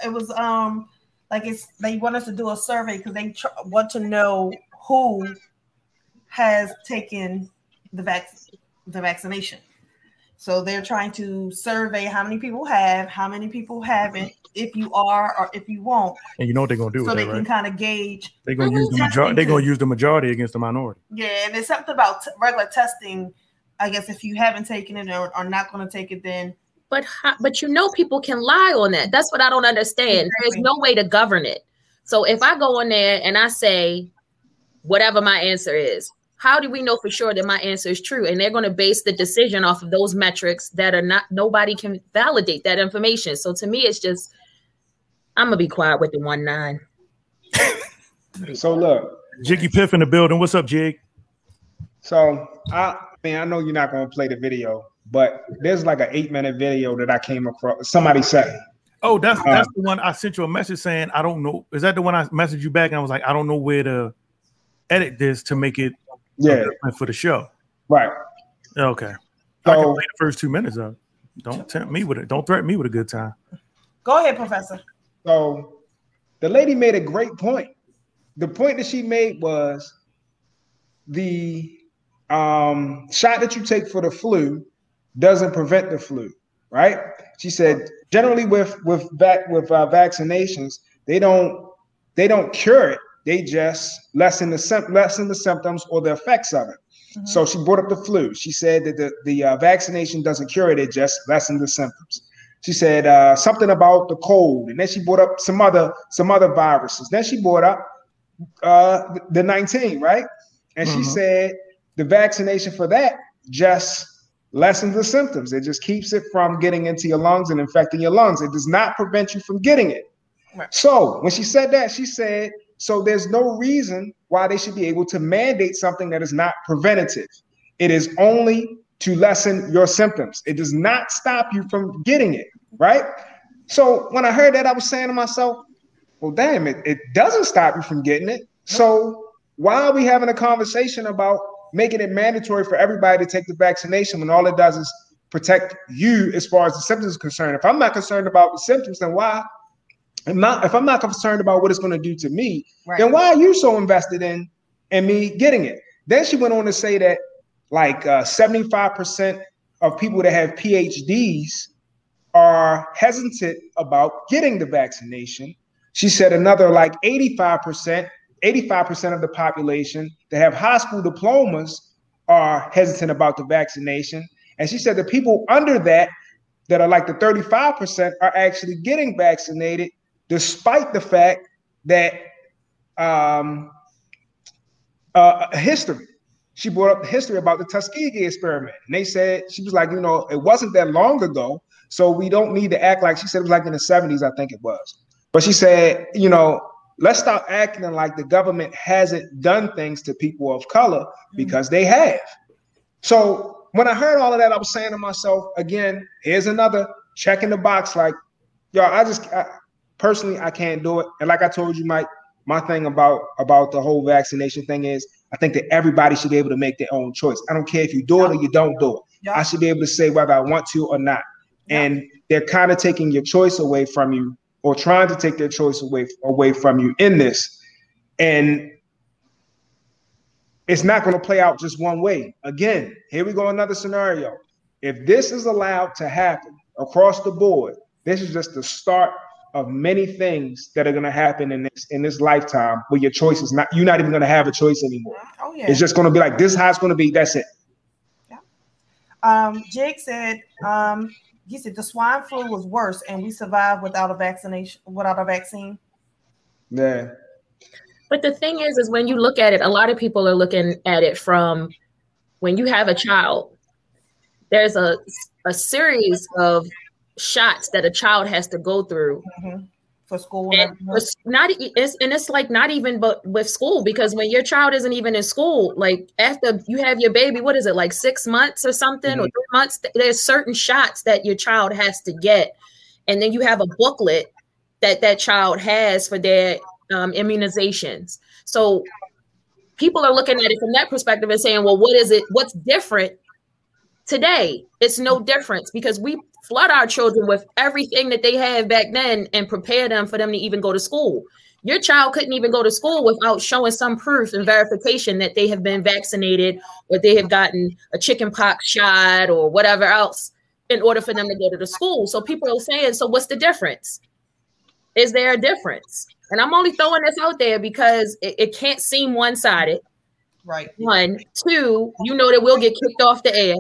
It was um like it's they want us to do a survey because they tr- want to know who has taken the vac- the vaccination. So they're trying to survey how many people have, how many people haven't, if you are or if you won't. And you know what they're gonna do? So with they that, can right? kind of gauge. They're gonna use the majority. They're gonna use the majority against the minority. Yeah, and there's something about t- regular testing. I guess if you haven't taken it or are not going to take it, then. But but you know people can lie on that. That's what I don't understand. Exactly. There's no way to govern it. So if I go in there and I say whatever my answer is, how do we know for sure that my answer is true? And they're going to base the decision off of those metrics that are not, nobody can validate that information. So to me, it's just, I'm going to be quiet with the one nine. So look. Jiggy Piff in the building. What's up, Jig? So I, man, I know you're not going to play the video, but there's like an eight minute video that I came across. Somebody said, oh, that's um, that's the one I sent you a message saying, I don't know. Is that the one I messaged you back? And I was like, I don't know where to edit this to make it yeah for the show. Right. Okay. So, I can play the first two minutes of it. Don't tempt me with it. Don't threaten me with a good time. Go ahead, Professor. So the lady made a great point. The point that she made was the um, shot that you take for the flu doesn't prevent the flu, right? She said generally with with back with uh, vaccinations, they don't they don't cure it. They just lessen the lessen the symptoms or the effects of it. Mm-hmm. So she brought up the flu. She said that the the uh, vaccination doesn't cure it; it just lessens the symptoms. She said uh, something about the cold, and then she brought up some other some other viruses. Then she brought up uh, the nineteen, right? And mm-hmm. she said the vaccination for that just lessens the symptoms. It just keeps it from getting into your lungs and infecting your lungs. It does not prevent you from getting it. Right. So when she said that, she said, so there's no reason why they should be able to mandate something that is not preventative. It is only to lessen your symptoms. It does not stop you from getting it, right? So when I heard that, I was saying to myself, well, damn, it, it doesn't stop you from getting it. So why are we having a conversation about making it mandatory for everybody to take the vaccination when all it does is protect you as far as the symptoms are concerned? If I'm not concerned about the symptoms, then why? I'm not, if I'm not concerned about what it's going to do to me, right, then why are you so invested in, in me getting it? Then she went on to say that like uh, seventy-five percent of people that have P H Ds are hesitant about getting the vaccination. She said another like eighty-five percent, eighty-five percent of the population that have high school diplomas are hesitant about the vaccination. And she said the people under that, that are like the thirty-five percent, are actually getting vaccinated, despite the fact that um, uh, history, she brought up history about the Tuskegee experiment. And they said, she was like, you know, it wasn't that long ago, so we don't need to act like, she said it was like in the seventies, I think it was. But she said, you know, let's stop acting like the government hasn't done things to people of color, because mm-hmm. they have. So when I heard all of that, I was saying to myself, again, here's another check in the box. Like, y'all, I just, I, personally, I can't do it. And like I told you, Mike, my thing about, about the whole vaccination thing is I think that everybody should be able to make their own choice. I don't care if you do yeah. it or you don't do it. Yeah. I should be able to say whether I want to or not. Yeah. And they're kind of taking your choice away from you, or trying to take their choice away, away from you in this. And it's not going to play out just one way. Again, here we go, another scenario. If this is allowed to happen across the board, this is just the start of many things that are going to happen in this in this lifetime, where your choice is not, you're not even going to have a choice anymore. Oh, yeah. It's just going to be like, this is how it's going to be. That's it. Yeah. Um, Jake said, um, he said the swine flu was worse and we survived without a vaccination, without a vaccine. Yeah. But the thing is, is when you look at it, a lot of people are looking at it from when you have a child, there's a, a series of shots that a child has to go through mm-hmm. for school, and it's not it's, and it's like not even but with school, because when your child isn't even in school, like after you have your baby, what is it, like six months or something mm-hmm. or three months, there's certain shots that your child has to get, and then you have a booklet that that child has for their um, immunizations. So people are looking at it from that perspective and saying, well, what is it, what's different today? It's no difference, because we flood our children with everything that they had back then and prepare them for them to even go to school. Your child couldn't even go to school without showing some proof and verification that they have been vaccinated, or they have gotten a chickenpox shot or whatever else, in order for them to go to the school. So people are saying, so what's the difference? Is there a difference? And I'm only throwing this out there because it, it can't seem one-sided. Right. One, two, you know that we'll get kicked off the air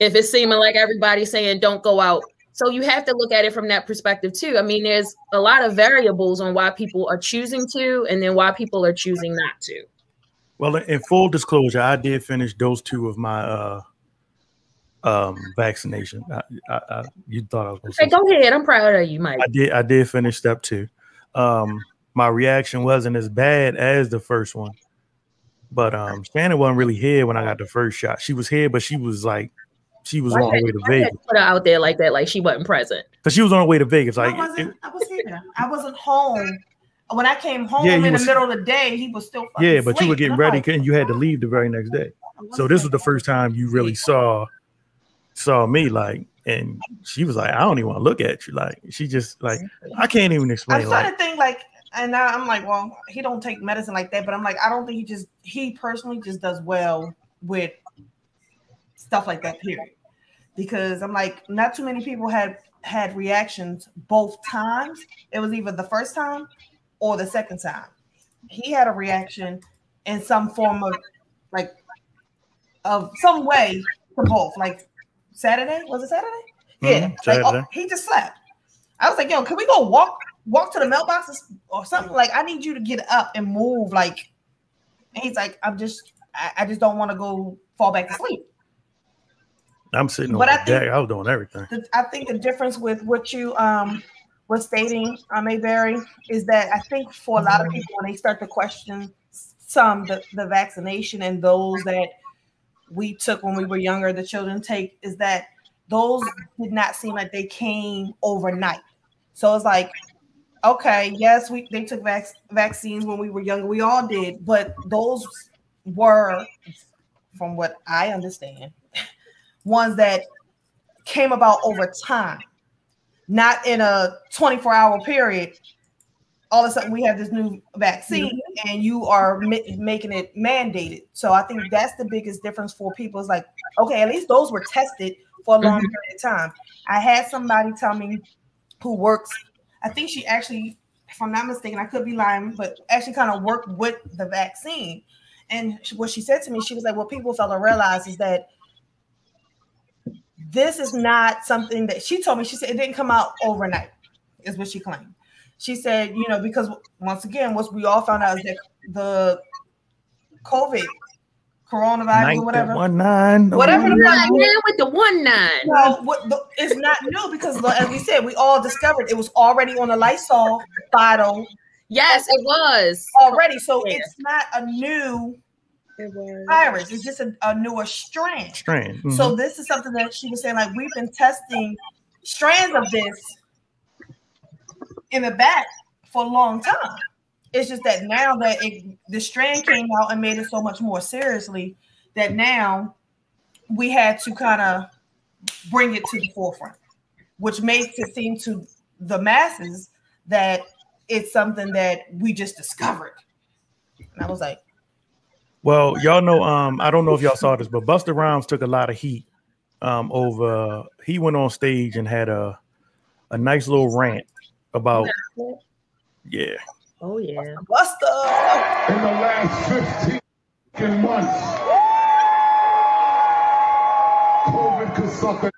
if it's seeming like everybody's saying don't go out. So you have to look at it from that perspective too. I mean, there's a lot of variables on why people are choosing to, and then why people are choosing not to. Well, in full disclosure, I did finish those two of my uh, um, vaccination. I, I, I, you thought I was going to say Hey, go something. ahead. I'm proud of you, Mike. I did, I did finish step two. Um, my reaction wasn't as bad as the first one. But um, Shannon wasn't really here when I got the first shot. She was here, but she was like, she was why on her way to Vegas. Put her out there like that, like she wasn't present. Because she was on her way to Vegas. Like I wasn't, it, I was here. I wasn't home. When I came home yeah, in was, the middle of the day, he was still fucking Yeah, but asleep. You were getting and ready like, and you had to leave the very next day. So this was the first time you really saw saw me like, and she was like, I don't even want to look at you. Like she just like, I can't even explain. I started like, thinking like, and now I'm like, well, he don't take medicine like that, but I'm like, I don't think he just, he personally just does well with stuff like that, period. Because I'm like, not too many people had had reactions both times. It was either the first time or the second time. He had a reaction in some form of like, of some way to both. Like Saturday, was it Saturday? Yeah, mm-hmm. Saturday. Like, oh, he just slept. I was like, yo, can we go walk walk to the mailbox or something? Like, I need you to get up and move. Like, and he's like, I'm just, I, I just don't want to go fall back to sleep. I'm sitting but on the deck. I was doing everything. The, I think the difference with what you um were stating, um, Mayberry, is that I think for a lot of people, when they start to question some the, the vaccination and those that we took when we were younger, the children take, is that those did not seem like they came overnight. So it's like, okay, yes, we they took vac- vaccines when we were younger. We all did, but those were, from what I understand, ones that came about over time, not in a twenty-four hour period. All of a sudden we have this new vaccine and you are ma- making it mandated. So I think that's the biggest difference for people. It's like, okay, at least those were tested for a long period of time. I had somebody tell me who works, I think she actually, if I'm not mistaken, I could be lying, but actually kind of worked with the vaccine. And what she said to me, she was like, what people fail to realize is that this is not something that, she told me, she said it didn't come out overnight, is what she claimed. She said, you know, because once again, what we all found out is that the COVID, coronavirus, or whatever, one nine, whatever the one nine with the one nine. Well, what the, it's not new because, as we said, we all discovered it was already on the Lysol bottle. Yes, it was already. So yeah. It's not a new it was. virus. It's just a, a newer strand. Strand. Mm-hmm. So this is something that she was saying, like we've been testing strands of this in the back for a long time. It's just that now that it, the strand came out and made it so much more seriously that now we had to kind of bring it to the forefront, which makes it seem to the masses that it's something that we just discovered. And I was like, well, y'all know, um, I don't know if y'all saw this, but Busta Rhymes took a lot of heat um, over, he went on stage and had a, a nice little rant about, yeah. Oh, yeah. Busta. In the last fifteen months, COVID could suck a.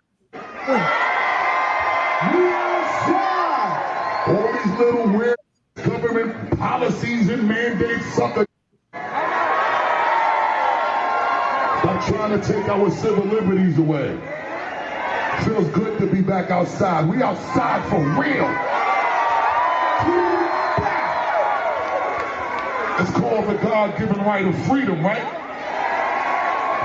All these little weird government policies and mandates suck a. By trying to take our civil liberties away. Feels good to be back outside. We outside for real. It's called the God-given right of freedom, right?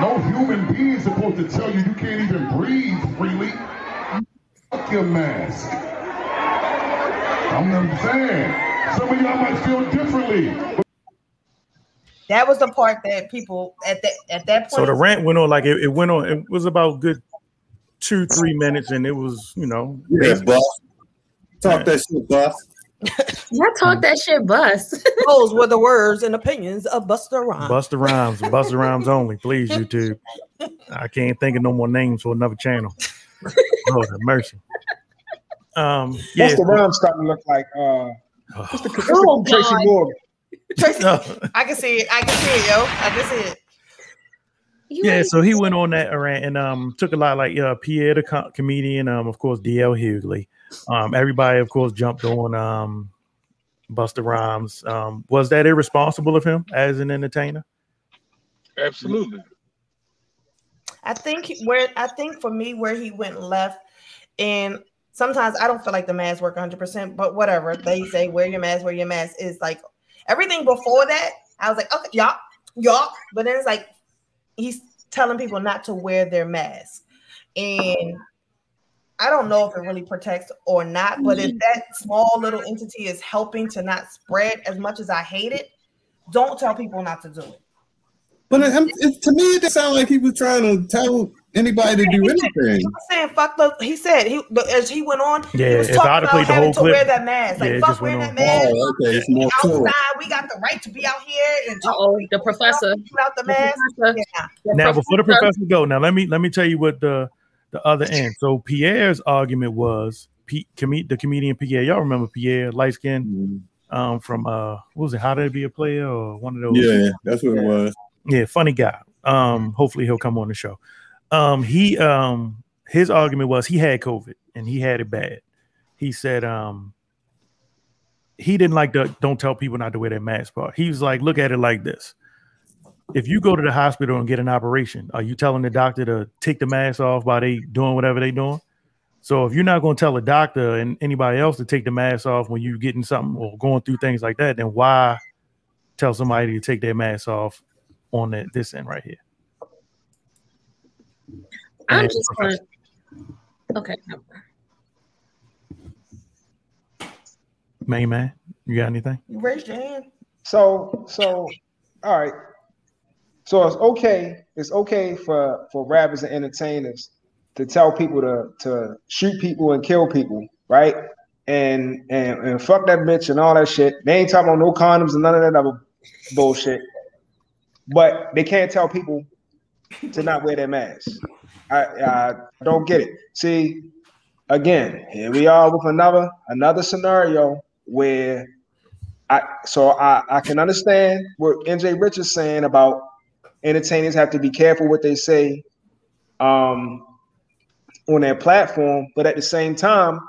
No human being supposed to tell you you can't even breathe freely. Fuck your mask. I'm not saying. Some of y'all might feel differently. That was the part that people at that at that point. So the rant went on like it, it went on. It was about good two, three minutes, and it was, you know. Yeah, buff. Talk that shit, buff. Y'all talk that shit, Bus. Those were the words and opinions of Busta Rhymes. Busta Rhymes, Busta Rhymes only, please, YouTube. I can't think of no more names for another channel. Oh, mercy. Um, yeah. Busta Rhymes starting to look like uh, it's the, it's oh, the Tracy Morgan. Tracy, no. I can see it. I can see it, yo. I can see it. You yeah, so he went on that rant and um took a lot like uh, Pierre, the com- comedian, um of course D L Hughley, um everybody of course jumped on um Busta Rhymes. Um, was that irresponsible of him as an entertainer? Absolutely. I think where I think for me where he went left, and sometimes I don't feel like the masks work one hundred percent, but whatever they say, wear your mask, wear your mask is like everything before that. I was like, okay, y'all. y'all. But then it's like he's telling people not to wear their mask, and I don't know if it really protects or not, but if that small little entity is helping to not spread, as much as I hate it, don't tell people not to do it. But it, it, to me, it doesn't sound like he was trying to tell anybody to do anything. He was saying, fuck the, he said, he, as he went on, yeah, he was talking about having to clip. Wear that mask. Like, yeah, fuck wearing that mask. Oh, okay. It's more outside, cool. We got the right to be out here. And oh, the professor. Without the mask. The yeah. the now, professor. Before the professor go, now let me let me tell you what the the other end. So Pierre's argument was, P, com- the comedian Pierre, y'all remember Pierre, light-skinned, mm-hmm. um, from, uh, what was it, How to Be a Player or one of those? Yeah, that's what it was. Yeah, funny guy. Um, hopefully he'll come on the show. Um, he um, his argument was he had COVID and he had it bad. He said um, he didn't like the don't tell people not to wear their mask part. He was like, look at it like this. If you go to the hospital and get an operation, are you telling the doctor to take the mask off while they doing whatever they doing? So if you're not going to tell a doctor and anybody else to take the mask off when you're getting something or going through things like that, then why tell somebody to take their mask off on that, this end right here? I'm and just going to, okay. Main man, you got anything? You raised your hand. So, so, all right. So it's okay. It's okay for, for rappers and entertainers to tell people to, to shoot people and kill people, right? And, and and fuck that bitch and all that shit. They ain't talking about no condoms and none of that other bullshit. But they can't tell people to not wear their masks. I, I don't get it. See, again, here we are with another another scenario where I so I, I can understand what N J Rich is saying about entertainers have to be careful what they say um, on their platform, but at the same time,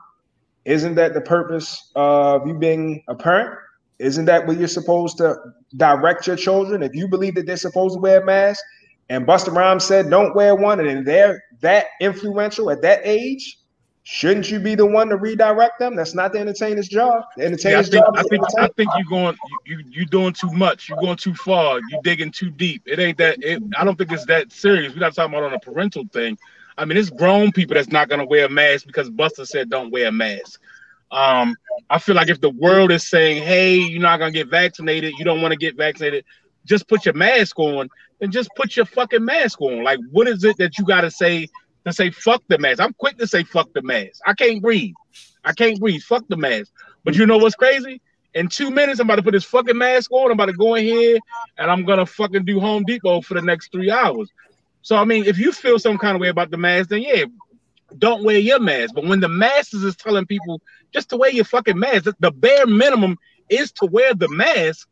isn't that the purpose of you being a parent? Isn't that what you're supposed to direct your children? If you believe that they're supposed to wear a mask and Busta Rhymes said don't wear one and they're that influential at that age, shouldn't you be the one to redirect them? That's not the entertainer's job. The entertainer's yeah, I think, job I think, I think you're going, you, you're doing too much. You're going too far. You're digging too deep. It ain't that. It, I don't think it's that serious. We're not talking about on a parental thing. I mean, it's grown people that's not going to wear a mask because Busta said don't wear a mask. Um, I feel like if the world is saying, hey, you're not going to get vaccinated, you don't want to get vaccinated, just put your mask on and just put your fucking mask on. Like, what is it that you got to say to say fuck the mask? I'm quick to say fuck the mask. I can't breathe. I can't breathe. Fuck the mask. But you know what's crazy? In two minutes, I'm about to put this fucking mask on. I'm about to go in here and I'm going to fucking do Home Depot for the next three hours. So, I mean, if you feel some kind of way about the mask, then yeah, don't wear your mask. But when the masses is telling people just to wear your fucking mask, the bare minimum is to wear the mask.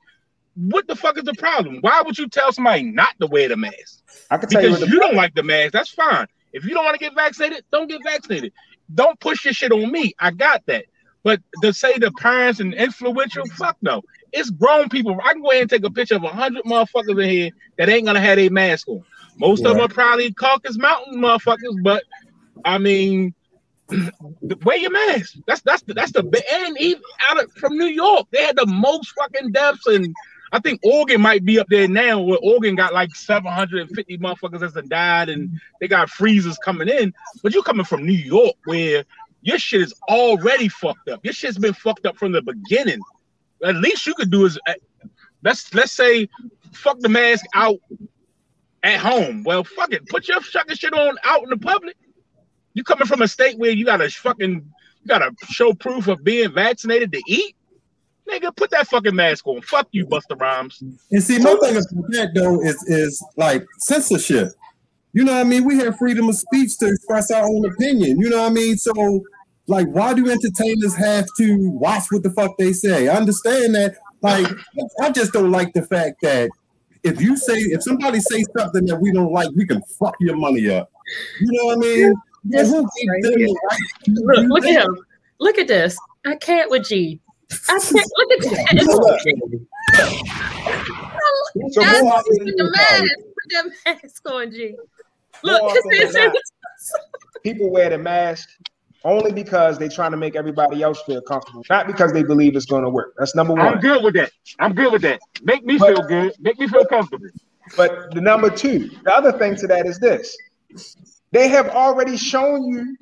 What the fuck is the problem? Why would you tell somebody not to wear the mask? I can tell because you, you don't like the mask. That's fine. If you don't want to get vaccinated, don't get vaccinated. Don't push your shit on me. I got that. But to say the parents and influential, fuck no. It's grown people. I can go ahead and take a picture of one hundred motherfuckers in here that ain't going to have their mask on. Most yeah. of them are probably Caucasus Mountain motherfuckers, but I mean, wear your mask. That's that's the, that's the and even out of from New York, they had the most fucking deaths, and I think Oregon might be up there now. Where Oregon got like seven hundred and fifty motherfuckers that's that died, and they got freezers coming in. But you coming from New York, where your shit is already fucked up. Your shit's been fucked up from the beginning. At least you could do is let's let's say fuck the mask out at home. Well, fuck it, put your fucking shit on out in the public. You coming from a state where you gotta fucking you gotta show proof of being vaccinated to eat? Nigga, put that fucking mask on. Fuck you, Busta Rhymes. And see, my thing about that though is is like censorship. You know what I mean? We have freedom of speech to express our own opinion. You know what I mean? So, like, why do entertainers have to watch what the fuck they say? I understand that. Like, I just don't like the fact that if you say if somebody say something that we don't like, we can fuck your money up. You know what I mean? This right look, look at him. Look at this. I can't with G. I can't look at that. So I the mask. Put that mask on, G. Look, people wear the mask only because they're trying to make everybody else feel comfortable, not because they believe it's going to work. That's number one. I'm good with that. I'm good with that. Make me but, feel good. Make me feel comfortable. But the number two, the other thing to that is this. They have already shown you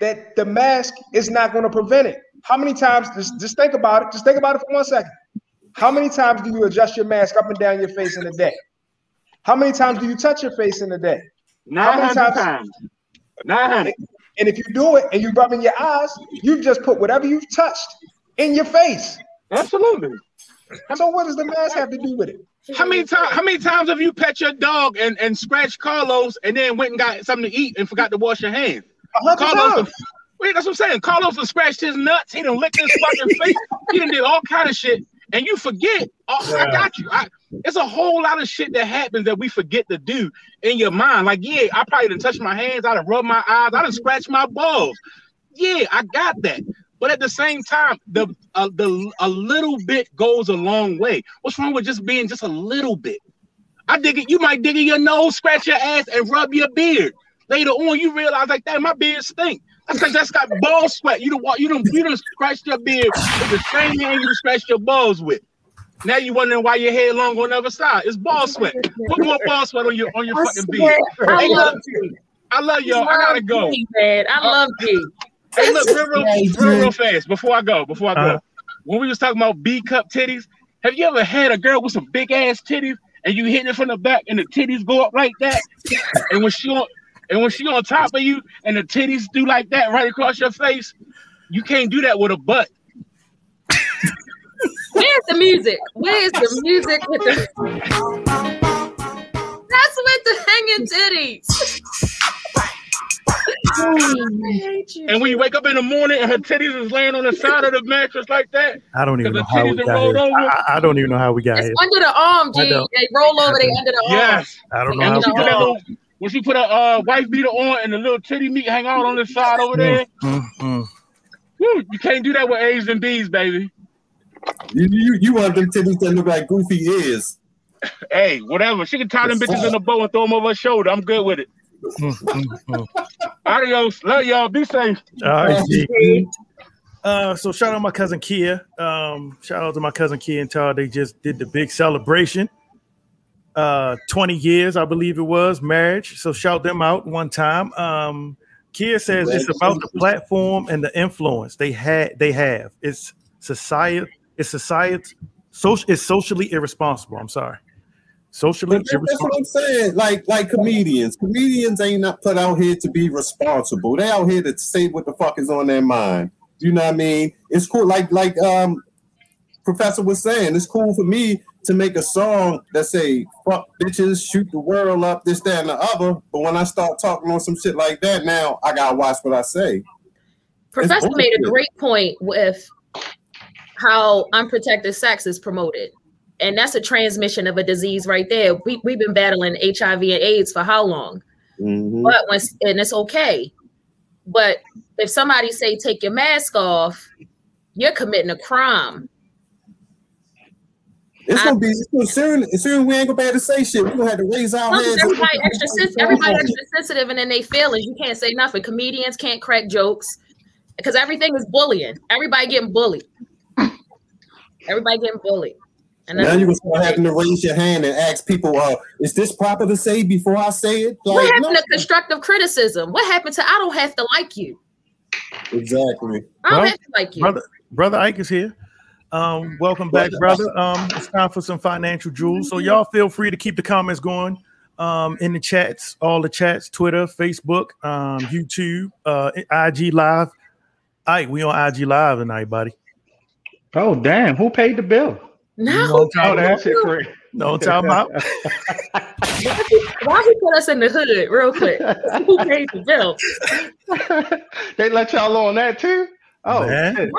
that the mask is not going to prevent it. How many times, just, just think about it, just think about it for one second. How many times do you adjust your mask up and down your face in a day? How many times do you touch your face in a day? nine hundred times. nine hundred. And if you do it and you're rubbing your eyes, you've just put whatever you've touched in your face. Absolutely. So what does the mask have to do with it? How many times? How many times have you pet your dog and, and scratched Carlos and then went and got something to eat and forgot to wash your hands? Carlos, a, wait, that's what I'm saying. Carlos has scratched his nuts. He done licked his fucking face. He done did all kind of shit, and you forget. Oh, yeah. I got you. I, it's a whole lot of shit that happens that we forget to do in your mind. Like, yeah, I probably done touched my hands. I done rubbed my eyes. I done scratched my balls. Yeah, I got that. But at the same time, the uh, the a little bit goes a long way. What's wrong with just being just a little bit? I dig it. You might dig in your nose, scratch your ass, and rub your beard. Later on, you realize like, damn, my beard stink. That's because that's got ball sweat. You don't walk. You don't. You don't scratch your beard with the same hand you scratch your balls with. Now you wondering why your hair long on the other side. It's ball sweat. Put more ball sweat on your on your I fucking swear, beard. I, hey, love you. I love y'all. I gotta go. Pete, man. I uh, love you. Hey, look, real, real, real, real fast, before I go, before I go, uh, when we was talking about B-cup titties, have you ever had a girl with some big-ass titties, and you hit it from the back, and the titties go up like that, and when she on, and when she on top of you, and the titties do like that right across your face, you can't do that with a butt. Where's the music? Where's the music with the... That's with the hanging titties. And when you wake up in the morning and her titties is laying on the side of the mattress like that, I don't even know how we got here. I, I don't even know how we got it's here. Under the arm, G. They roll over. They under the arm. Yes, I don't know. How she put that little, when she put a uh, wife beater on and the little titty meat hang out on the side over there, mm, mm, mm. Woo, you can't do that with A's and B's, baby. You you, you want them titties that look like goofy ears? Hey, whatever. She can tie them bitches in a bow and throw them over her shoulder. I'm good with it. Adios, love y'all. Be safe. All right. Uh, so shout out my cousin Kia. Um, shout out to my cousin Kia and Todd. They just did the big celebration. Uh, twenty years, I believe it was, marriage. So shout them out one time. Um, Kia says it's about the platform and the influence they had. They have. It's society. It's society. Social. It's socially irresponsible. I'm sorry. Socially, that's what I'm saying. Like, like comedians, comedians ain't not put out here to be responsible. They out here to say what the fuck is on their mind. You know what I mean? It's cool. Like, like um, Professor was saying, it's cool for me to make a song that say "fuck bitches, shoot the world up," this, that, and the other. But when I start talking on some shit like that, now I gotta watch what I say. Professor made a great point with how unprotected sex is promoted. And that's a transmission of a disease right there. We, we've been battling H I V and AIDS for how long? Mm-hmm. But when, and it's okay. But if somebody say, take your mask off, you're committing a crime. It's going to be, so soon, soon we ain't going to be able to say shit. We're going to have to raise our hands. Everybody extra, sens- everybody extra sensitive and then they feelings. You can't say nothing. Comedians can't crack jokes because everything is bullying. Everybody getting bullied. Everybody getting bullied. And now you're gonna have to raise your hand and ask people, uh, "Is this proper to say before I say it?" Like, what happened no. to constructive criticism? What happened to I don't have to like you? Exactly. I don't well, have to like you. Brother, brother Ike is here. Um, welcome back, brother. Um, it's time for some financial jewels. So y'all feel free to keep the comments going um, in the chats, all the chats, Twitter, Facebook, um, YouTube, uh, I G Live. Ike, we on I G Live tonight, buddy. Oh damn! Who paid the bill? No, no, that's it. No time out. Why he put us in the hood real quick? Who paid the bill? They let y'all on that too. Oh, man. Hey,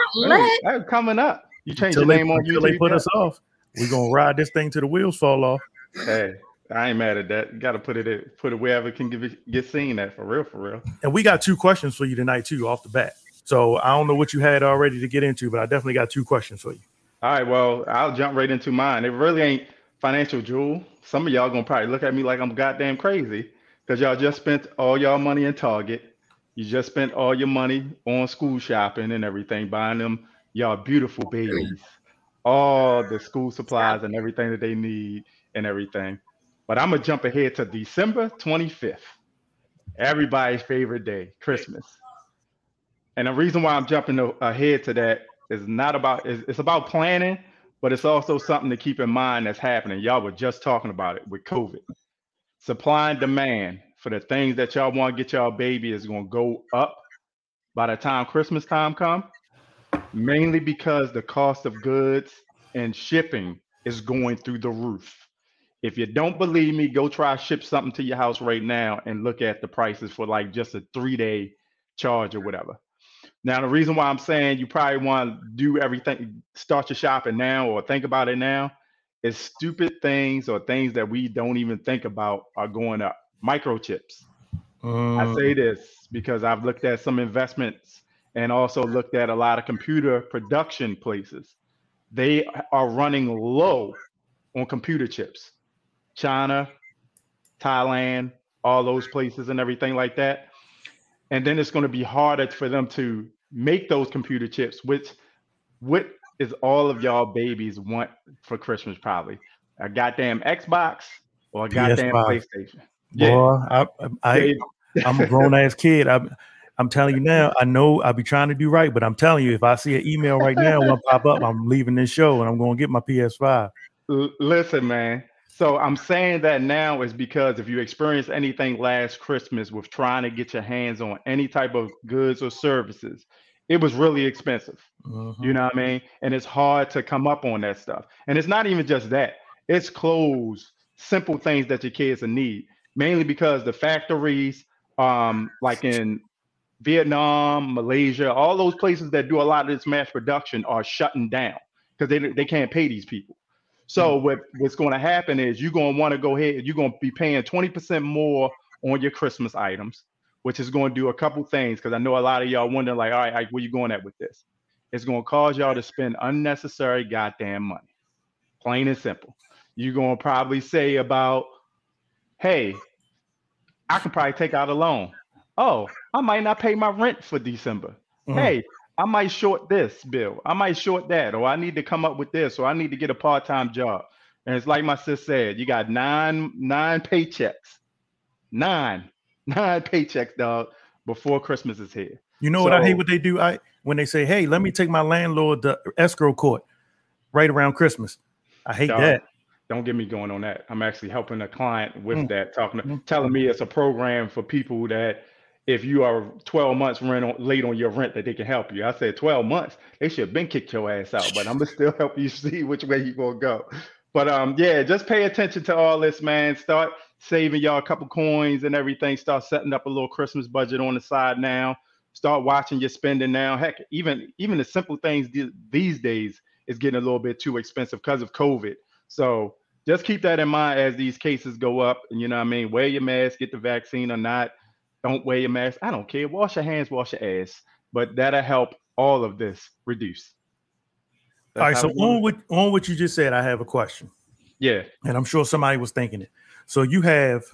that's coming up. You change your name they, on until they put us off. We're gonna ride this thing till the wheels fall off. Hey, I ain't mad at that. You gotta put it in, put it wherever it can give it, get seen at for real, for real. And we got two questions for you tonight too, off the bat. So I don't know what you had already to get into, but I definitely got two questions for you. All right, well, I'll jump right into mine. It really ain't financial jewel. Some of y'all gonna probably look at me like I'm goddamn crazy because y'all just spent all y'all money in Target. You just spent all your money on school shopping and everything, buying them y'all beautiful babies, all the school supplies and everything that they need and everything. But I'm going to jump ahead to December twenty-fifth, everybody's favorite day, Christmas. And the reason why I'm jumping ahead to that is not about, it's about planning, but it's also something to keep in mind that's happening. Y'all were just talking about it with COVID. Supply and demand for the things that y'all want to get y'all baby is going to go up by the time Christmas time comes, mainly because the cost of goods and shipping is going through the roof. If you don't believe me, go try ship something to your house right now and look at the prices for like just a three-day charge or whatever. Now, the reason why I'm saying you probably want to do everything, start your shopping now or think about it now, is stupid things or things that we don't even think about are going up. Microchips. Um, I say this because I've looked at some investments and also looked at a lot of computer production places. They are running low on computer chips. China, Thailand, all those places and everything like that. And then it's going to be harder for them to make those computer chips, which what is all of y'all babies want for Christmas probably? A goddamn Xbox or a goddamn P S five. PlayStation. Yeah, Boy, I, I, I, I'm a grown-ass kid. I, I'm telling you now, I know I'll be trying to do right, but I'm telling you, if I see an email right now, when I pop up, I'm leaving this show and I'm going to get my P S five. L- listen, man. So I'm saying that now is because if you experienced anything last Christmas with trying to get your hands on any type of goods or services, it was really expensive. Mm-hmm. You know what I mean? And it's hard to come up on that stuff. And it's not even just that. It's clothes, simple things that your kids will need, mainly because the factories, um, like in Vietnam, Malaysia, all those places that do a lot of this mass production are shutting down because they they can't pay these people. So what, what's going to happen is you're going to want to go ahead, you're going to be paying twenty percent more on your Christmas items, which is going to do a couple things, because I know a lot of y'all wondering, like, all right, Ike, where you going at with this? It's going to cause y'all to spend unnecessary goddamn money, plain and simple. You're going to probably say about, hey, I can probably take out a loan. Oh, I might not pay my rent for December. Mm. Hey, I might short this bill. I might short that, or I need to come up with this, or I need to get a part-time job. And it's like my sis said, you got nine, nine paychecks, nine, nine paychecks, dog, before Christmas is here. You know so, what I hate? What they do? I when they say, "Hey, let me take my landlord to escrow court," right around Christmas. I hate dog, that. Don't get me going on that. I'm actually helping a client with mm. that, talking, mm. telling me it's a program for people that, if you are twelve months rent on, late on your rent, that they can help you. I said twelve months, they should have been kicked your ass out, but I'm going to still help you see which way you're going to go. But um, yeah, just pay attention to all this, man. Start saving y'all a couple coins and everything. Start setting up a little Christmas budget on the side now. Start watching your spending now. Heck, even, even the simple things th- these days is getting a little bit too expensive because of COVID. So just keep that in mind as these cases go up. And you know what I mean? Wear your mask, get the vaccine or not. Don't wear your mask. I don't care. Wash your hands, wash your ass. But that'll help all of this reduce. That's all right. So on what on what you just said, I have a question. Yeah. And I'm sure somebody was thinking it. So you have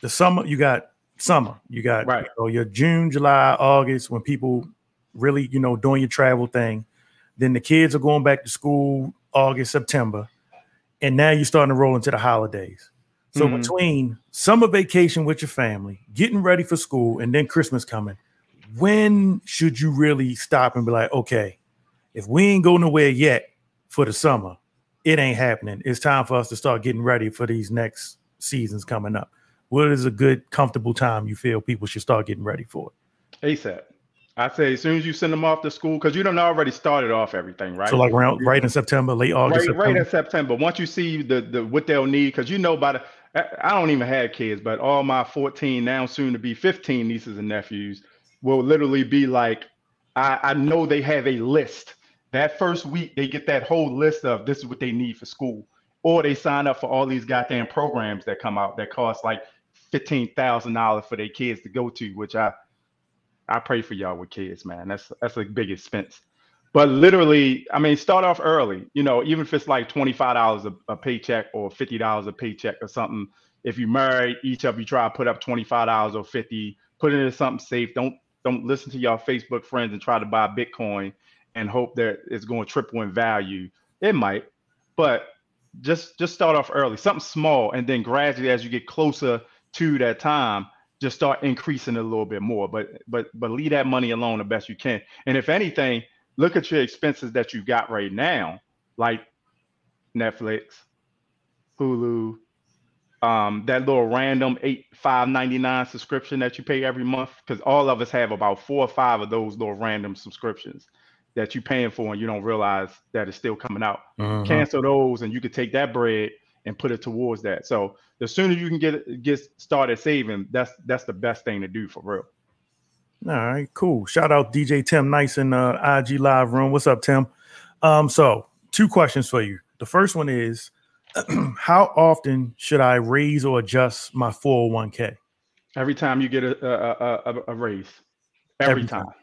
the summer. You got summer. You got right. you know, your June, July, August, when people really, you know, doing your travel thing. Then the kids are going back to school August, September. And now you're starting to roll into the holidays. So mm-hmm. between summer vacation with your family, getting ready for school, and then Christmas coming, when should you really stop and be like, okay, if we ain't going nowhere yet for the summer, it ain't happening. It's time for us to start getting ready for these next seasons coming up. What is a good, comfortable time you feel people should start getting ready for it? ASAP. I say as soon as you send them off to school, because you done already started off everything, right? So like around right in September, late August, right, right in September. Once you see the the what they'll need, because you know by the I don't even have kids, but all my fourteen now soon to be fifteen nieces and nephews will literally be like, I, I know they have a list. That first week they get that whole list of this is what they need for school, or they sign up for all these goddamn programs that come out that cost like fifteen thousand dollars for their kids to go to, which I. I pray for y'all with kids, man. That's that's a big expense. But literally, I mean, start off early. You know, even if it's like twenty-five dollars a, a paycheck or fifty dollars a paycheck or something. If you married, each of you try to put up twenty-five dollars or fifty dollars. Put it into something safe. Don't don't listen to y'all Facebook friends and try to buy Bitcoin and hope that it's going to triple in value. It might, but just just start off early, something small, and then gradually as you get closer to that time, just start increasing it a little bit more. But but but leave that money alone the best you can. And if anything, look at your expenses that you got right now, like Netflix, Hulu, um, that little random eight five ninety nine subscription that you pay every month, because all of us have about four or five of those little random subscriptions that you're paying for and you don't realize that it's still coming out. Uh-huh. Cancel those and you could take that bread and put it towards that. So the sooner you can get get started saving, that's that's the best thing to do for real. All right, cool. Shout out D J Tim Nice in uh, I G Live Room. What's up, Tim? Um, so two questions for you. The first one is, how often should I raise or adjust my four oh one k? Every time you get a a, a, a raise. Every, Every time. time.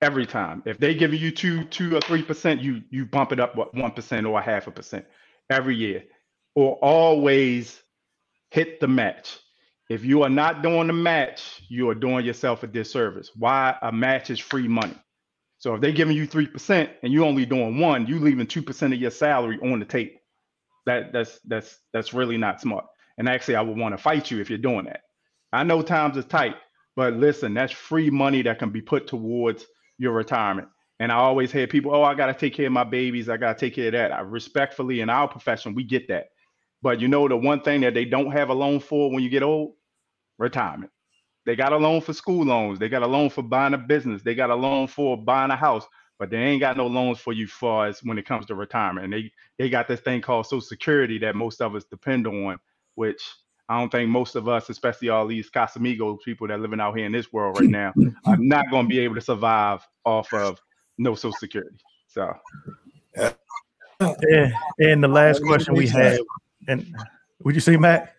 Every time, if they give you two, two or three percent, you you bump it up what one percent or a half a percent every year, or always hit the match. If you are not doing the match, you are doing yourself a disservice. Why? A match is free money. So if they're giving you three percent and you're only doing one, you leaving two percent of your salary on the table. That that's that's that's really not smart. And actually, I would want to fight you if you're doing that. I know times are tight, but listen, that's free money that can be put towards your retirement. And I always hear people, oh, I got to take care of my babies. I got to take care of that. I respectfully, in our profession, we get that. But you know, the one thing that they don't have a loan for when you get old? Retirement. They got a loan for school loans. They got a loan for buying a business. They got a loan for buying a house, but they ain't got no loans for you far as when it comes to retirement. And they, they got this thing called Social Security that most of us depend on, which I don't think most of us, especially all these Casamigos people that are living out here in this world right now, are not going to be able to survive off of no Social Security. So, and, and the last question we had, and would you say, Matt?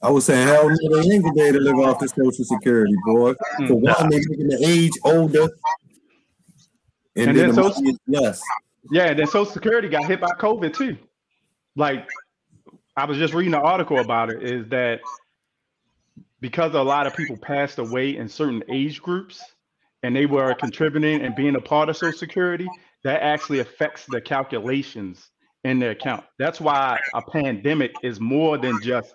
I was saying, hell no, they ain't going to be able to live off the Social Security, boy. Mm, so why are they making the age older and, and then, then the social, money is less? Yeah, then Social Security got hit by COVID too. Like, I was just reading an article about it, is that because a lot of people passed away in certain age groups and they were contributing and being a part of Social Security, that actually affects the calculations in their account. That's why a pandemic is more than just,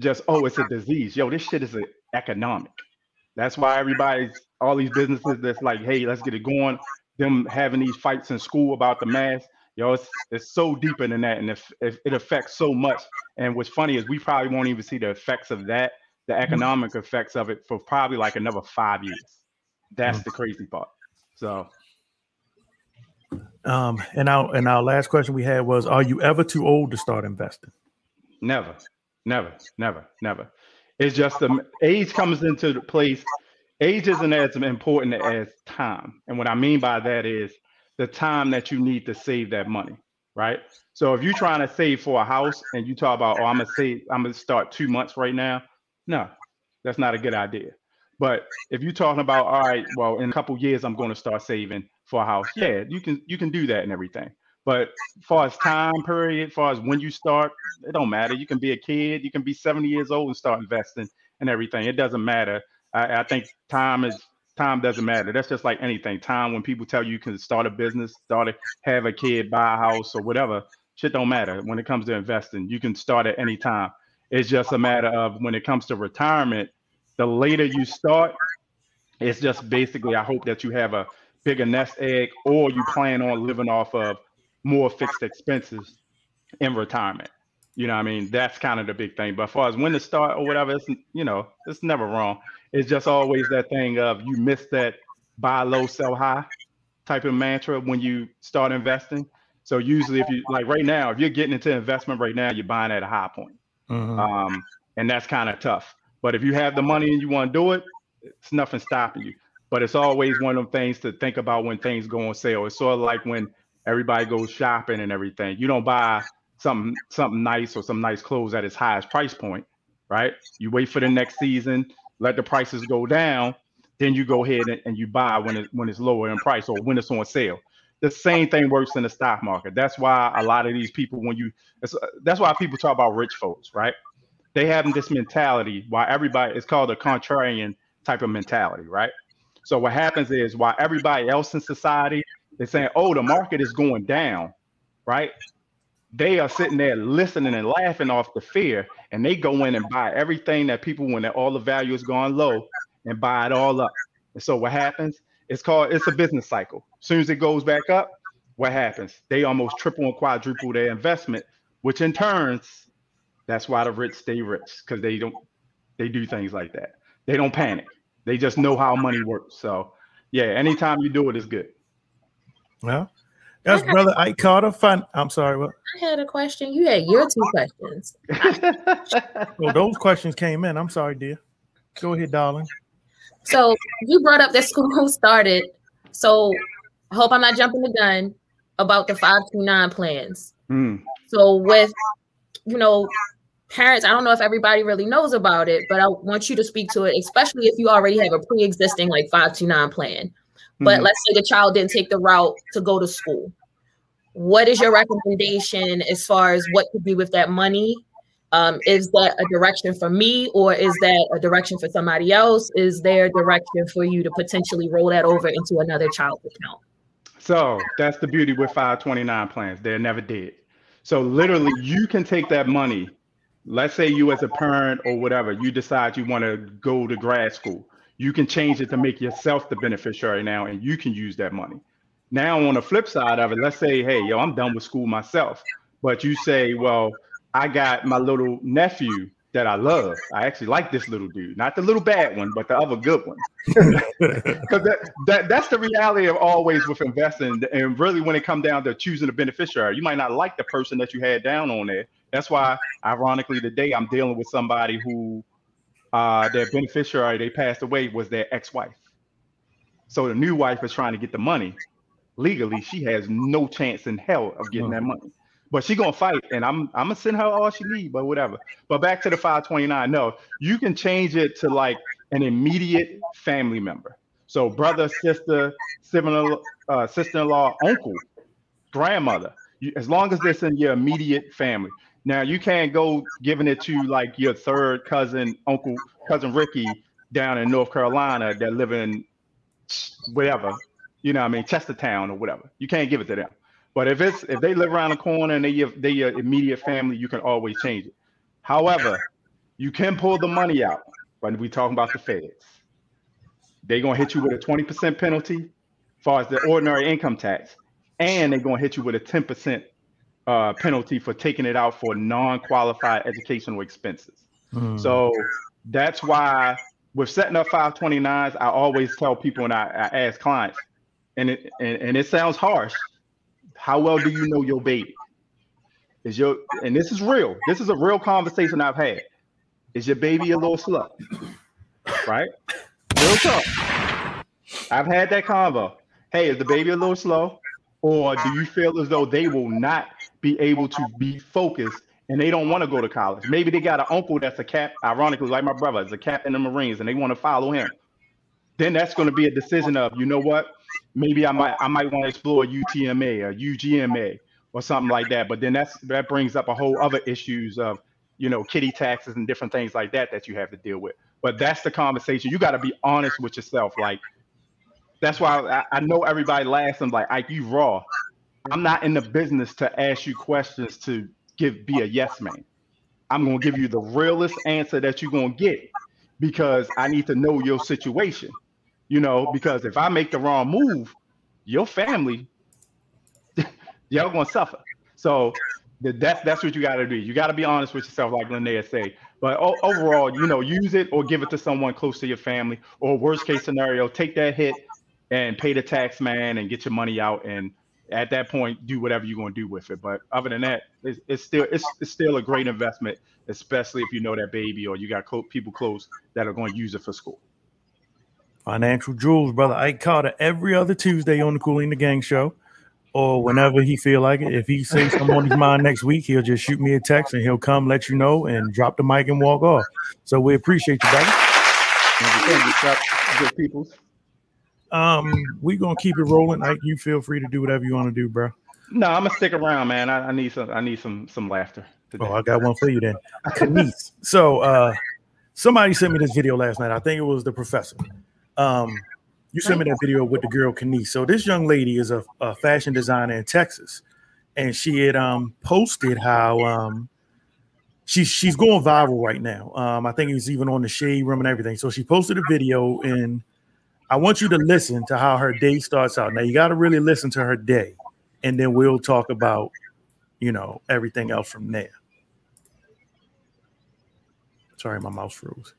just oh, it's a disease. Yo, this shit is an economic. That's why everybody's, all these businesses that's like, hey, let's get it going, them having these fights in school about the mask. Yo, it's, it's so deeper than that, and if, if it affects so much. And what's funny is we probably won't even see the effects of that, the economic effects of it, for probably like another five years. That's mm-hmm. the crazy part. So, um, and our and our last question we had was: are you ever too old to start investing? Never, never, never, never. It's just the age comes into the place. Age isn't as important as time, and what I mean by that is the time that you need to save that money, right? So if you're trying to save for a house and you talk about, oh, I'm gonna save, I'm gonna start two months right now. No, that's not a good idea. But if you're talking about, all right, well, in a couple of years, I'm going to start saving for a house. Yeah, you can you can do that and everything. But as far as time period, as far as when you start, it don't matter. You can be a kid, you can be seventy years old and start investing and everything. It doesn't matter. I, I think time is Time doesn't matter. That's just like anything. Time, when people tell you you can start a business, start a, have a kid, buy a house or whatever, shit don't matter. When it comes to investing, you can start at any time. It's just a matter of when it comes to retirement, the later you start, it's just basically, I hope that you have a bigger nest egg or you plan on living off of more fixed expenses in retirement. You know what I mean? That's kind of the big thing. But as far as when to start or whatever, it's, you know, it's never wrong. It's just always that thing of you miss that buy low, sell high type of mantra when you start investing. So usually if you, like right now, if you're getting into investment right now, you're buying at a high point. Mm-hmm. Um, and that's kind of tough. But if you have the money and you want to do it, it's nothing stopping you. But it's always one of them things to think about when things go on sale. It's sort of like when everybody goes shopping and everything. You don't buy something something nice or some nice clothes at its highest price point, right? You wait for the next season, let the prices go down, then you go ahead and, and you buy when it when it's lower in price or when it's on sale. The same thing works in the stock market. That's why a lot of these people, when you, it's, that's why people talk about rich folks, right? They have this mentality why everybody, it's called a contrarian type of mentality, right? So what happens is, while everybody else in society is saying, oh, the market is going down, right? They are sitting there listening and laughing off the fear, and they go in and buy everything that people, when all the value is gone low, and buy it all up. And so what happens? It's called, it's a business cycle. As soon as it goes back up, what happens? They almost triple and quadruple their investment, which in turns, that's why the rich stay rich, because they don't, they do things like that. They don't panic. They just know how money works. So yeah, anytime you do it is good. Well, that's okay. Brother Ike Carter. Fun. I'm sorry. What? I had a question. You had your two questions. Well, those questions came in. I'm sorry, dear. Go ahead, darling. So you brought up that school started. So I hope I'm not jumping the gun about the five two nine plans. Mm. So with, you know, parents, I don't know if everybody really knows about it, but I want you to speak to it, especially if you already have a pre-existing like five two nine plan. But mm-hmm. let's say the child didn't take the route to go to school. What is your recommendation as far as what to do with that money? Um, is that a direction for me, or is that a direction for somebody else? Is there a direction for you to potentially roll that over into another child's account? So that's the beauty with five twenty-nine plans. They're never dead. So literally you can take that money. Let's say you as a parent or whatever, you decide you want to go to grad school. You can change it to make yourself the beneficiary now, and you can use that money. Now on the flip side of it, let's say, hey, yo, I'm done with school myself. But you say, well, I got my little nephew that I love. I actually like this little dude, not the little bad one, but the other good one. Because that, that, that's the reality of always with investing. And really when it comes down to choosing a beneficiary, you might not like the person that you had down on there. That's why, ironically, today I'm dealing with somebody who uh, their beneficiary, they passed away, was their ex-wife. So the new wife is trying to get the money. Legally, she has no chance in hell of getting that money. But she gonna fight, and I'm I'm gonna send her all she need, but whatever. But back to the five twenty-nine. No, you can change it to like an immediate family member. So brother, sister, sibling, uh, sister-in-law, uncle, grandmother. You, as long as it's in your immediate family. Now you can't go giving it to like your third cousin, uncle, cousin Ricky down in North Carolina that live in whatever, you know what I mean, Chestertown or whatever. You can't give it to them. But if it's if they live around the corner and they your, they your immediate family, you can always change it. However, you can pull the money out when we talking about the feds. They're gonna hit you with a twenty percent penalty as far as the ordinary income tax, and they're gonna hit you with a ten percent uh, penalty for taking it out for non-qualified educational expenses. Mm. So that's why with setting up five twenty-nines, I always tell people and I, I ask clients, and it and, and it sounds harsh. How well do you know your baby? Is your, and this is real. This is a real conversation I've had. Is your baby a little slut? Right? Real talk. I've had that convo. Hey, is the baby a little slow? Or do you feel as though they will not be able to be focused and they don't want to go to college? Maybe they got an uncle that's a cap, ironically, like my brother, is a cap in the Marines, and they want to follow him. Then that's going to be a decision of, you know what? Maybe I might I might want to explore U T M A or U G M A or something like that. But then that's that brings up a whole other issues of, you know, kiddie taxes and different things like that that you have to deal with. But that's the conversation. You got to be honest with yourself. Like, that's why I, I know everybody laughs. I'm like, Ike, you raw. I'm not in the business to ask you questions to give be a yes man. I'm going to give you the realest answer that you're going to get because I need to know your situation. You know, because if I make the wrong move, your family, y'all gonna suffer. So that's that's what you gotta do. You gotta be honest with yourself, like Linnea say. But o- overall, you know, use it or give it to someone close to your family. Or worst case scenario, take that hit and pay the tax man and get your money out. And at that point, do whatever you're gonna do with it. But other than that, it's, it's still it's, it's still a great investment, especially if you know that baby or you got cl- people close that are gonna use it for school. Financial jewels, brother Ike Carter, every other Tuesday on the Kool and the Gang show, or whenever he feel like it. If he says something on his mind next week, he'll just shoot me a text and he'll come let you know and drop the mic and walk off. So we appreciate you, brother. Thank you, thank you, good people. Um, we gonna keep it rolling. Ike, you feel free to do whatever you want to do, bro. No, I'm gonna stick around, man. I, I need some. I need some some laughter today. Oh, I got one for you then, Kanice. So, uh, somebody sent me this video last night. I think it was the professor. Um, you sent me that video with the girl Kanice. So this young lady is a, a fashion designer in Texas, and she had um posted how um she's she's going viral right now. Um, I think it was even on the Shade Room and everything. So she posted a video, and I want you to listen to how her day starts out. Now you got to really listen to her day, and then we'll talk about, you know, everything else from there. Sorry, my mouth froze.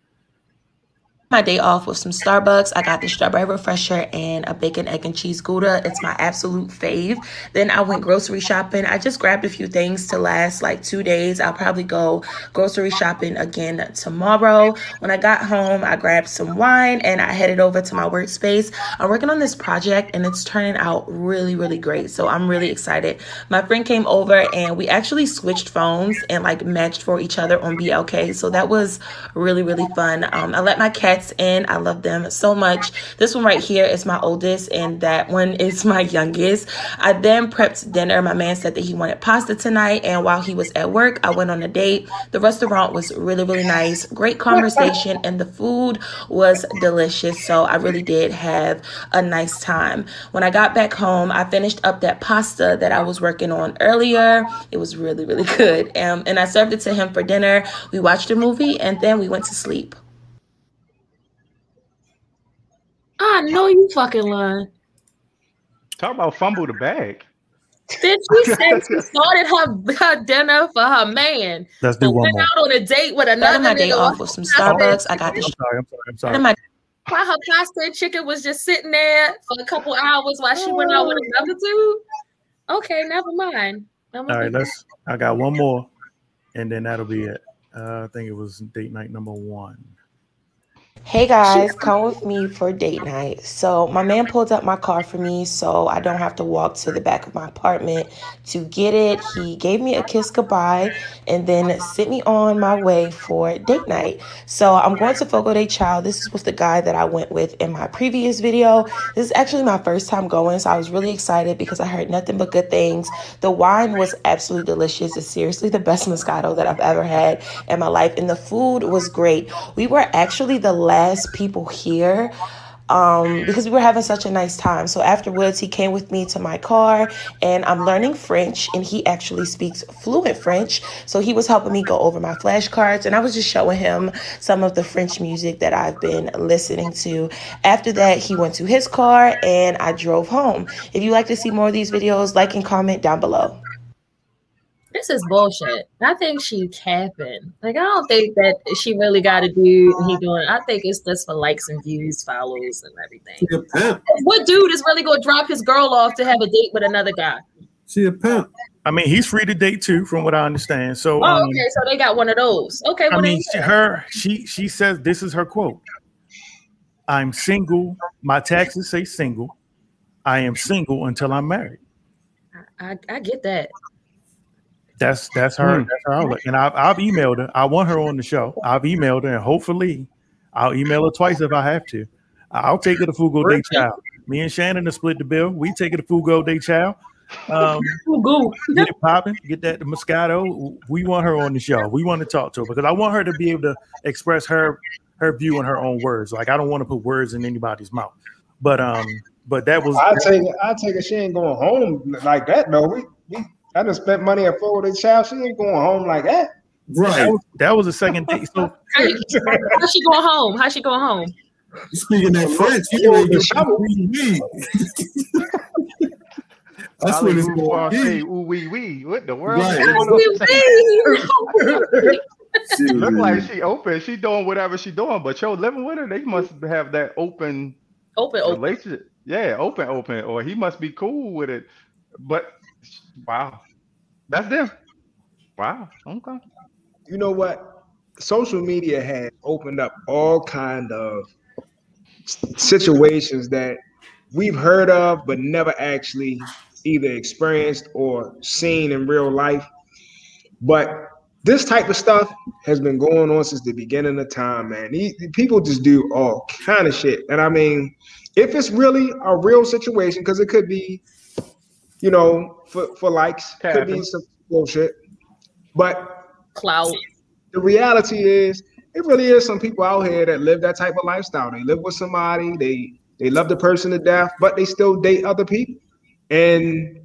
My day off with some Starbucks. I got the strawberry refresher and a bacon, egg, and cheese gouda. It's my absolute fave. Then I went grocery shopping. I just grabbed a few things to last like two days. I'll probably go grocery shopping again tomorrow. When I got home, I grabbed some wine and I headed over to my workspace. I'm working on this project and it's turning out really, really great. So I'm really excited. My friend came over and we actually switched phones and like matched for each other on B L K. So that was really, really fun. Um, I let my cats in. I love them so much. This one right here is my oldest and that one is my youngest. I then prepped dinner. My man said that he wanted pasta tonight, and while he was at work, I went on a date. The restaurant was really, really nice. Great conversation, and the food was delicious, so I really did have a nice time. When I got back home, I finished up that pasta that I was working on earlier. It was really, really good, um, and I served it to him for dinner. We watched a movie, and then we went to sleep. I know you fucking lying. Talk about fumble the bag. Then she said she started her, her dinner for her man. Let's do one went more. Out on a date with another. My day off with some Starbucks. I got this. I'm sorry. I'm sorry. I'm sorry. My- Why her pasta and chicken was just sitting there for a couple hours while she went out with another dude? Okay, never mind. All right, let's. I got one more, and then that'll be it. Uh, I think it was date night number one. Hey guys, come with me for date night. So my man pulled up my car for me so I don't have to walk to the back of my apartment to get it. He gave me a kiss goodbye and then sent me on my way for date night. So I'm going to Fogo de Chão. This was the guy that I went with in my previous video. This is actually my first time going, so I was really excited because I heard nothing but good things. The wine was absolutely delicious. It's seriously the best Moscato that I've ever had in my life, and the food was great. We were actually the last last people here um, because we were having such a nice time. So afterwards, he came with me to my car, and I'm learning French, and he actually speaks fluent French. So he was helping me go over my flashcards, and I was just showing him some of the French music that I've been listening to. After that, he went to his car, and I drove home. If you like to see more of these videos, like and comment down below. This is bullshit. I think she capping. Like, I don't think that she really got a dude and he doing. I think it's just for likes and views, follows, and everything. Pimp. What dude is really going to drop his girl off to have a date with another guy? She a pimp. I mean, he's free to date too, from what I understand. So, oh, um, okay, so they got one of those. Okay, I well, mean, they- her. She she says this is her quote. I'm single. My taxes say single. I am single until I'm married. I I, I get that. That's that's her. Mm. That's her outlook. And I've I've emailed her. I want her on the show. I've emailed her, and hopefully, I'll email her twice if I have to. I'll take her to Fogo de Chão. Me and Shannon have split the bill. We take her to Fogo de Chão. Um, get it popping. Get that Moscato. We want her on the show. We want to talk to her because I want her to be able to express her her view in her own words. Like I don't want to put words in anybody's mouth. But um, but that was. I take I take it. She ain't going home like that. No, we we. I just spent money at Fogo de Chão. She ain't going home like that. Right. That was the second date. So how you, how's she going home? How's she going home? You speaking that French, you know the shovel wee wee. That's what it's going to be. Ooh wee wee. What the world? Right. Look like she open. She doing whatever she doing, but yo, living with her, they must have that open, open, relationship. Open. Yeah, open, open. Or he must be cool with it, but. Wow, that's them. Wow, okay. You know what? Social media has opened up all kind of situations that we've heard of, but never actually either experienced or seen in real life. But this type of stuff has been going on since the beginning of time, man. These, people just do all kind of shit, and I mean, if it's really a real situation, because it could be. You know, for, for likes, could be some bullshit. But clout. The reality is, it really is some people out here that live that type of lifestyle. They live with somebody, they they love the person to death, but they still date other people. And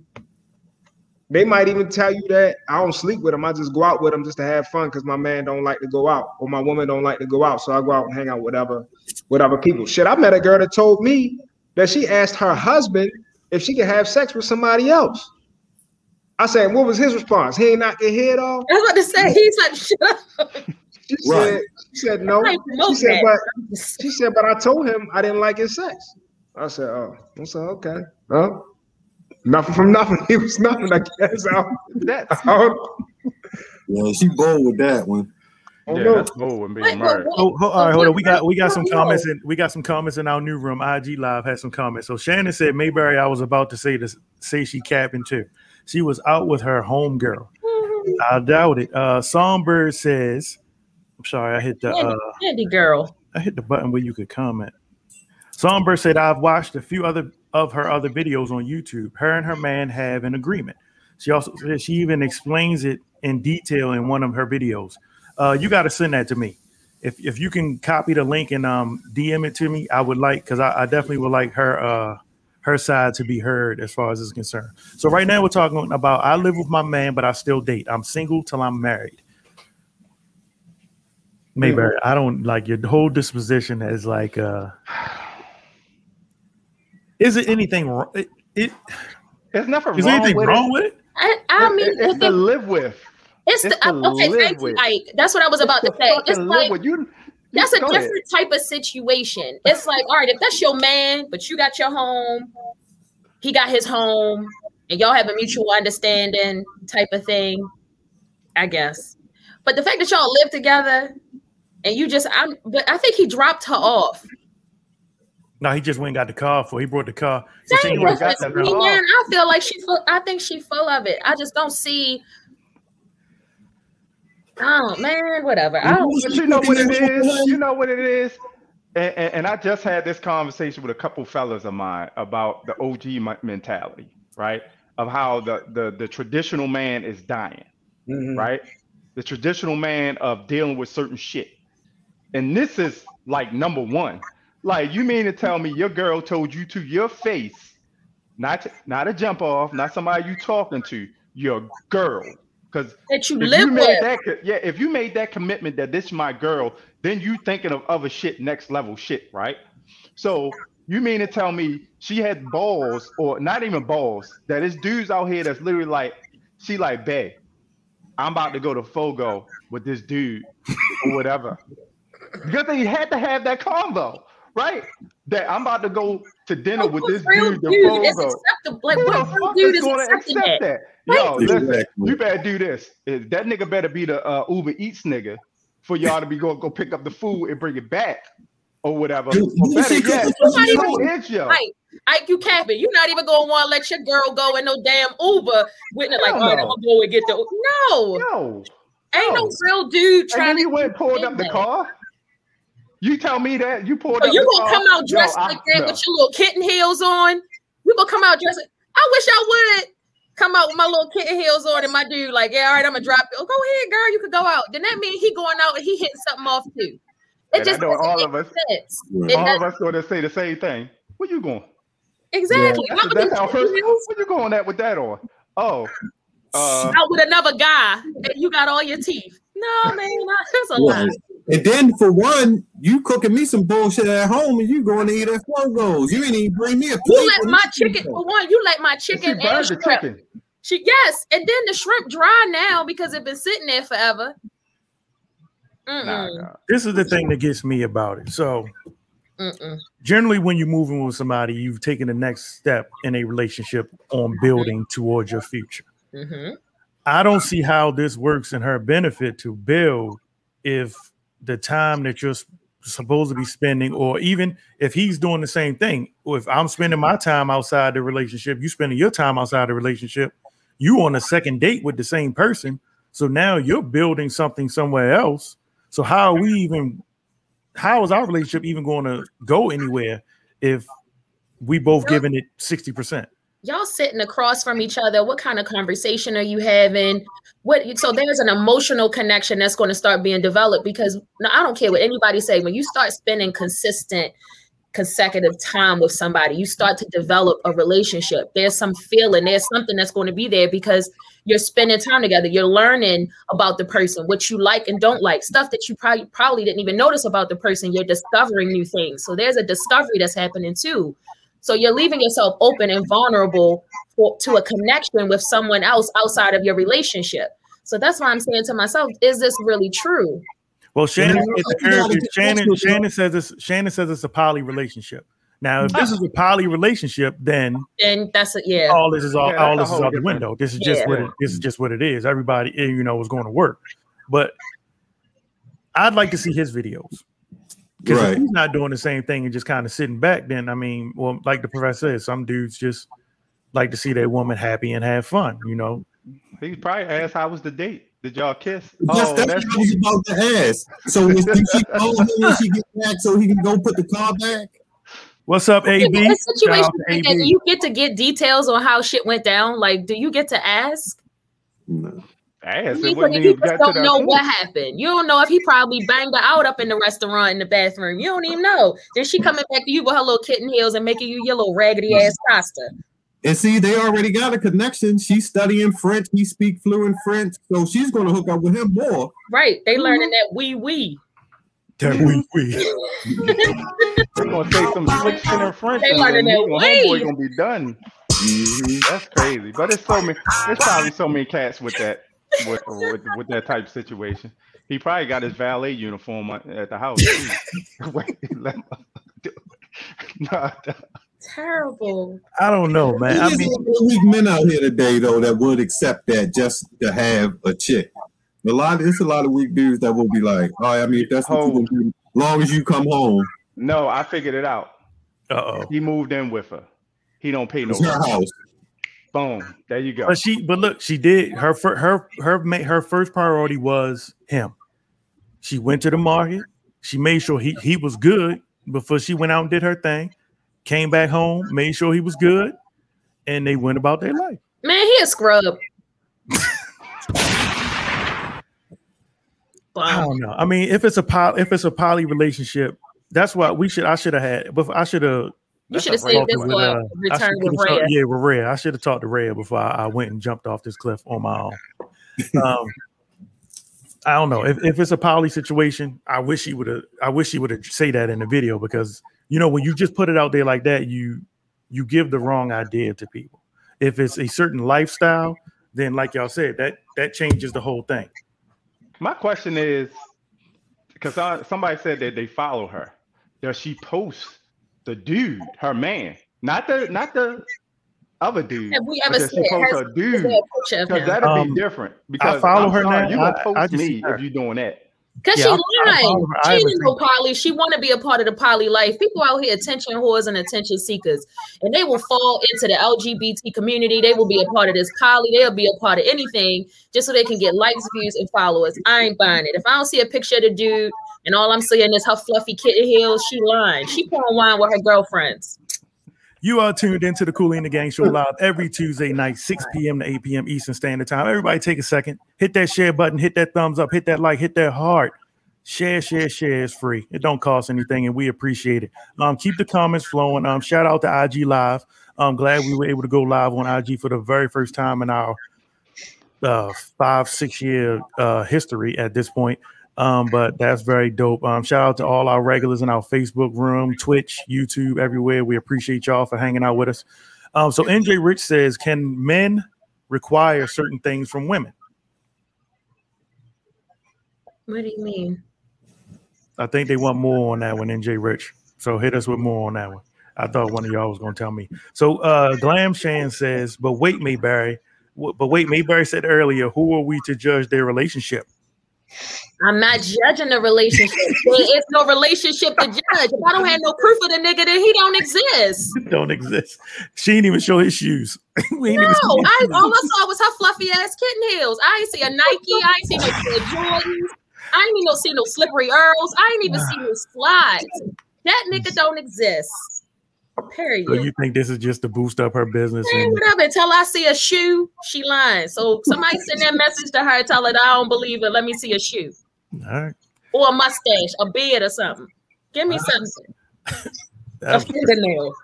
They might even tell you that I don't sleep with them. I just go out with them just to have fun because my man don't like to go out or my woman don't like to go out. So I go out and hang out with other, with other people. Shit, I met a girl that told me that she asked her husband if she could have sex with somebody else. I said, what was his response? He ain't knocked your head off? I was about to say, he's like, shut up. She, right. said, she said no. She said, but, she said, but I told him I didn't like his sex. I said, oh. I said, okay. Well, nothing from nothing. He was nothing, I guess. I don't yeah, she bold with that one. Yeah, know. That's bold with being married. Oh, oh, all right, hold on. We got we got some comments in we got some comments in our new room. I G Live had some comments. So Shannon said, Mayberry, I was about to say this, say she capping too. She was out with her homegirl. I doubt it. Uh, Songbird says, I'm sorry, I hit the uh, candy girl. I hit the button where you could comment. Songbird said, I've watched a few other of her other videos on YouTube. Her and her man have an agreement. She also said she even explains it in detail in one of her videos. Uh, you got to send that to me. If if you can copy the link and um, D M it to me, I would like, because I, I definitely would like her uh, her side to be heard as far as is concerned. So right now we're talking about I live with my man, but I still date. I'm single till I'm married. Mayberry, I don't like your whole disposition as like, uh, is it anything wrong? It, it, There's nothing wrong, anything with, wrong it. with it. I, I mean, it, it, it's the live with. It's, it's the, the okay, thank you, Ike. That's what I was about it's to say. It's like, you, that's a different ahead. type of situation. It's like, all right, if that's your man, but you got your home, he got his home, and y'all have a mutual understanding type of thing, I guess. But the fact that y'all live together, and you just, I'm, but I think he dropped her off. No, he just went and got the car for. He brought the car. So she got got the car. Man, I feel like she. Full, I think she full of it. I just don't see. Oh man, whatever. I don't but you know what it is. You know what it is. And, and, and I just had this conversation with a couple fellas of mine about the O G mentality, right? Of how the the, the traditional man is dying, mm-hmm. right? The traditional man of dealing with certain shit. And this is like number one. Like, you mean to tell me your girl told you to your face, not to, not a jump off, not somebody you talking to, your girl, because that you live you made with. That, yeah, if you made that commitment that this is my girl, then you thinking of other shit, next level shit, right? So you mean to tell me she had balls, or not even balls, that it's dudes out here that's literally like, she like, babe, I'm about to go to Fogo with this dude or whatever. Good thing you had to have that convo. Right, that I'm about to go to dinner oh, with this dude. The dude is acceptable. Like, what dude is accepting accept that? that? Yo, listen, exactly. You better do this. That nigga better be the uh, Uber Eats nigga for y'all to be going to go pick up the food and bring it back or whatever. Dude, or better yet, right? Ike, you capping. You're not even going to want to let your girl go in no damn Uber with it. Like, all right, I'm going to go and get the Uber. No. No, ain't no real dude trying to. And then he pulled up the car. You tell me that you pulled. So you gonna come out dressed no, like I, that no. with your little kitten heels on? You gonna come out dressed? I wish I would come out with my little kitten heels on and my dude like, yeah, all right, I'm gonna drop. Oh, go ahead, girl, you could go out. Then that means he going out and he hitting something off too. It and just I know all of us, sense. Yeah. all of us, gonna say the same thing. Where you going? Exactly. Yeah. That's, that's our first. Where you going at with that on? Oh, uh, out with another guy, and you got all your teeth. No, man, that's a lie. And then for one, you cooking me some bullshit at home, and you going to eat at Fogo's. You ain't even bring me a plate. You let my chicken for one. You let my chicken and shrimp. Chicken. She yes, and then the shrimp dry now because it's been sitting there forever. Nah, nah. This is the thing that gets me about it. So, Mm-mm. generally, when you're moving with somebody, you've taken the next step in a relationship on building mm-hmm. towards your future. Mm-hmm. I don't see how this works in her benefit to build if. The time that you're supposed to be spending, or even if he's doing the same thing, or if I'm spending my time outside the relationship, you spending your time outside the relationship, you on a second date with the same person. So now you're building something somewhere else. So how are we even, how is our relationship even going to go anywhere if we both y'all, giving it sixty percent? Y'all sitting across from each other. What kind of conversation are you having? What, so there's an emotional connection that's going to start being developed because no, I don't care what anybody say. When you start spending consistent consecutive time with somebody, you start to develop a relationship. There's some feeling, there's something that's going to be there because you're spending time together. You're learning about the person, what you like and don't like, stuff that you probably probably didn't even notice about the person. You're discovering new things. So there's a discovery that's happening too. So you're leaving yourself open and vulnerable for, to a connection with someone else outside of your relationship. So that's why I'm saying to myself, is this really true? Well, Shannon, Shannon, Shannon says this. Shannon says it's a poly relationship. Now, if this is a poly relationship, then then that's it. Yeah, all this is all, yeah, all this is out the window. This is yeah. just what it, this is just what it is. Everybody, you know, is going to work. But I'd like to see his videos because right. if he's not doing the same thing and just kind of sitting back, then I mean, well, like the professor said, some dudes just like to see their woman happy and have fun. You know, he probably asked, "How was the date? Did y'all kiss?" Yes, oh, that's, that's what I was about to ask. So when she told him when she gets back, so he can go put the car back. What's up, A B? Yeah, situation like that, do you get to get details on how shit went down? Like, do you get to ask? No. Ask. You just don't know what happened. You don't know if he probably banged her out up in the restaurant in the bathroom. You don't even know. Then she coming back to you with her little kitten heels and making you your little raggedy ass pasta. And see, they already got a connection. She's studying French. He speaks fluent French. So she's going to hook up with him more. Right. They learning that wee wee. That wee wee. They're going to take some slick shit in French. They learning that wee. Homeboy going to be done. Mm-hmm. That's crazy. But it's so many, there's probably so many cats with that, with, with, with that type of situation. He probably got his valet uniform at the house. Wait, let me do it. Nah, nah. Terrible. I don't know, man. There's I mean, a weak men out here today though that would accept that just to have a chick. A lot, it's a lot of weak dudes that will be like, "All right, I mean, if that's what you do, as long as you come home." No, I figured it out. Uh oh, he moved in with her. He don't pay no it's her house. Boom, there you go. But she, but look, she did her her her her, her first priority was him. She went to the market. She made sure he he was good before she went out and did her thing. Came back home, made sure he was good, and they went about their life. Man, he a scrub. I don't know. I mean, if it's a poly, if it's a poly relationship, that's why we should. I should have had. But I should have. You should have said this one. Uh, Return with Rhea. Yeah, with Rhea. I should have talked to Rhea before I, I went and jumped off this cliff on my own. Um, I don't know if if it's a poly situation. I wish he would have. I wish he would have say that in the video because. You know, when you just put it out there like that, you you give the wrong idea to people. If it's a certain lifestyle, then like y'all said, that that changes the whole thing. My question is, because somebody said that they follow her. Does she post the dude, her man? Not the not the other dude. Have we ever seen her dude? Because that'll um, be different. Because I follow I'm her sorry, now. You gonna post I, I me if you're doing that. Because yeah, she lied. She didn't go poly. She want to be a part of the poly life. People out here, attention whores and attention seekers. And they will fall into the L G B T community. They will be a part of this poly. They'll be a part of anything just so they can get likes, views, and followers. I ain't buying it. If I don't see a picture of the dude and all I'm seeing is her fluffy kitten heels, she lying. She pouring wine with her girlfriends. You are tuned into the Kool and the Gang Show live every Tuesday night, six p.m. to eight p.m. Eastern Standard Time. Everybody take a second. Hit that share button. Hit that thumbs up. Hit that like. Hit that heart. Share, share, share is free. It don't cost anything, and we appreciate it. Um, keep the comments flowing. Um, shout out to I G Live. I'm glad we were able to go live on I G for the very first time in our uh, five, six-year uh, history at this point. Um, but that's very dope. Um, shout out to all our regulars in our Facebook room, Twitch, YouTube, everywhere. We appreciate y'all for hanging out with us. Um, so N J Rich says, can men require certain things from women? What do you mean? I think they want more on that one, N J Rich. So hit us with more on that one. I thought one of y'all was going to tell me. So uh, Glam Shan says, but wait, Mayberry. W- but wait, Mayberry said earlier, who are we to judge their relationship? I'm not judging the relationship. There is no relationship to judge. If I don't have no proof of the nigga, then he don't exist. Don't exist. She ain't even show his shoes. we ain't no, even I, shoes. All I saw was her fluffy ass kitten heels. I ain't see a Nike. I ain't see no Jordans. I ain't even see no slippery Earls. I ain't even see no slides. That nigga don't exist. Period. So you think this is just to boost up her business? And- whatever. Until I see a shoe, she lying. So somebody send that message to her, tell her that I don't believe it. Let me see a shoe. All right. Or a mustache, a beard, or something. Give me uh, something. That's fingernails.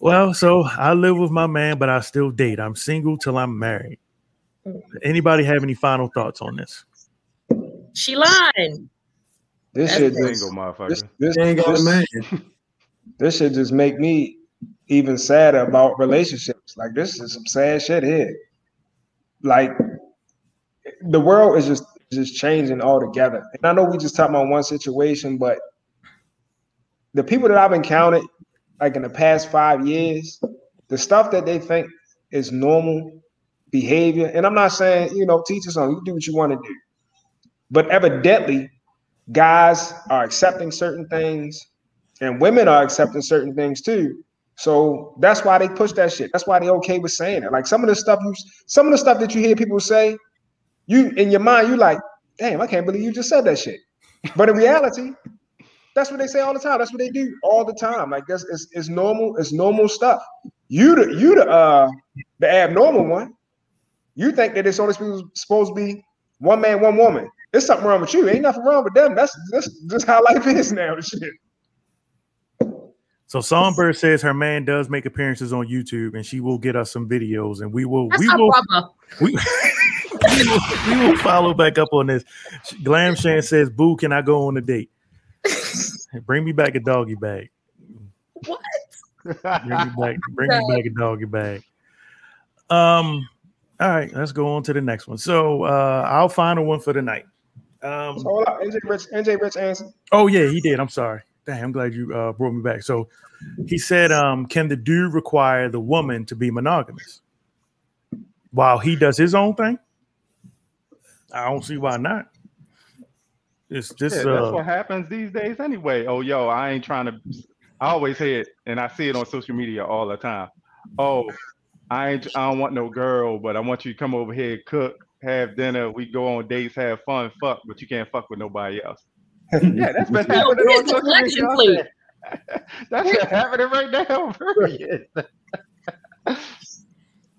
Well, so I live with my man, but I still date. I'm single till I'm married. Anybody have any final thoughts on this? She lying. This That's shit just, motherfucker. This, this, this, this, this shit just make me even sadder about relationships. Like, this is some sad shit here. Like, the world is just just changing altogether. And I know we just talked about one situation, but the people that I've encountered, like in the past five years, the stuff that they think is normal behavior, and I'm not saying, you know, teach us on, you do what you want to do. But evidently, guys are accepting certain things and women are accepting certain things too. So that's why they push that shit. That's why they okay with saying it. Like some of the stuff you, some of the stuff that you hear people say, you in your mind, you like, damn, I can't believe you just said that shit. But in reality, that's what they say all the time. That's what they do all the time. Like that's it's, it's normal. It's normal stuff. You the you the uh the abnormal one. You think that it's only supposed to be one man, one woman. There's something wrong with you. Ain't nothing wrong with them. That's that's just how life is now. Shit. So Songbird says her man does make appearances on YouTube, and she will get us some videos, and we will that's we will we, we will we will follow back up on this. Glam Shan says, "Boo, can I go on a date? Bring me back a doggy bag." What? Bring me back, bring me back a doggy bag. Um. All right, let's go on to the next one. So uh, I'll find a one for the night. Um, Hold on, N J Rich, N J Rich answered. Oh yeah, he did. I'm sorry. Damn, I'm glad you uh, brought me back. So he said, um, "Can the dude require the woman to be monogamous while he does his own thing?" I don't see why not. It's just yeah, that's uh, what happens these days anyway. Oh yo, I ain't trying to. I always hear it, and I see it on social media all the time. Oh. I ain't, I don't want no girl, but I want you to come over here, cook, have dinner. We go on dates, have fun, fuck, but you can't fuck with nobody else. Yeah, that's been happening on social media. That's been happening right now. Period.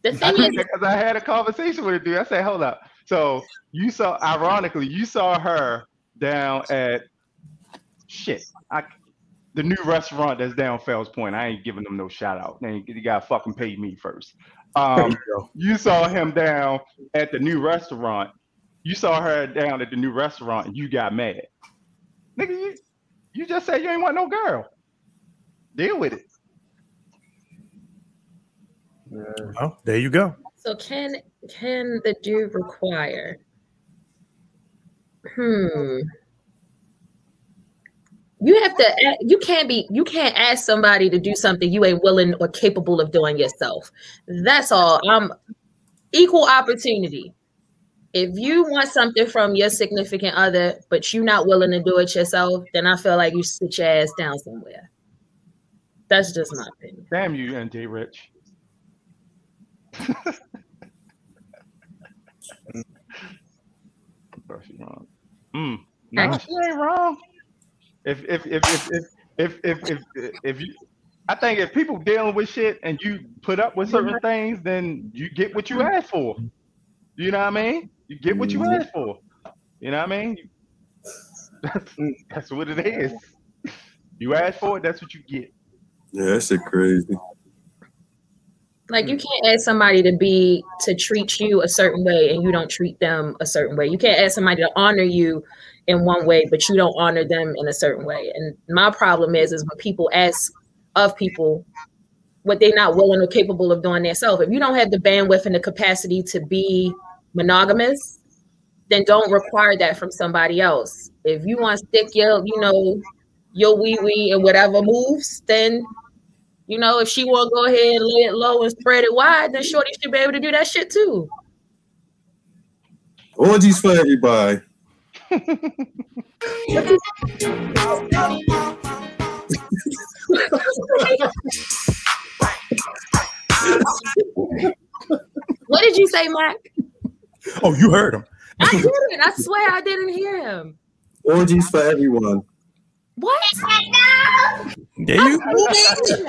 The thing is, because I had a conversation with a dude, I said, "Hold up." So you saw, ironically, you saw her down at shit. I. The new restaurant that's down Fells Point. I ain't giving them no shout out. They ain't, you gotta fucking pay me first. Um, you saw him down at the new restaurant. You saw her down at the new restaurant and you got mad. Nigga, you, you just said you ain't want no girl. Deal with it. Well, there you go. So can can the dude require? Hmm. You have to. You can't be. You can't ask somebody to do something you ain't willing or capable of doing yourself. That's all. Um, equal opportunity. If you want something from your significant other, but you're not willing to do it yourself, then I feel like you should sit your ass down somewhere. That's just my opinion. Damn you, N J Rich. Mm. No, she ain't wrong. If if if if if if if, if, if you, I think if people dealing with shit and you put up with certain things, then you get what you asked for. You know what I mean? You get what you asked for. You know what I mean? That's, that's what it is. You ask for it, that's what you get. Yeah, that shit crazy. Like you can't ask somebody to be to treat you a certain way and you don't treat them a certain way. You can't ask somebody to honor you in one way, but you don't honor them in a certain way. And my problem is, is when people ask of people what they're not willing or capable of doing themselves. If you don't have the bandwidth and the capacity to be monogamous, then don't require that from somebody else. If you want to stick your, you know, your wee wee and whatever moves, then you know if she want to go ahead and lay it low and spread it wide, then shorty should be able to do that shit too. Orgies for everybody. What did you say, Mac? Oh, you heard him. I didn't. I swear I didn't hear him. Orgies for everyone. What? Did you? Why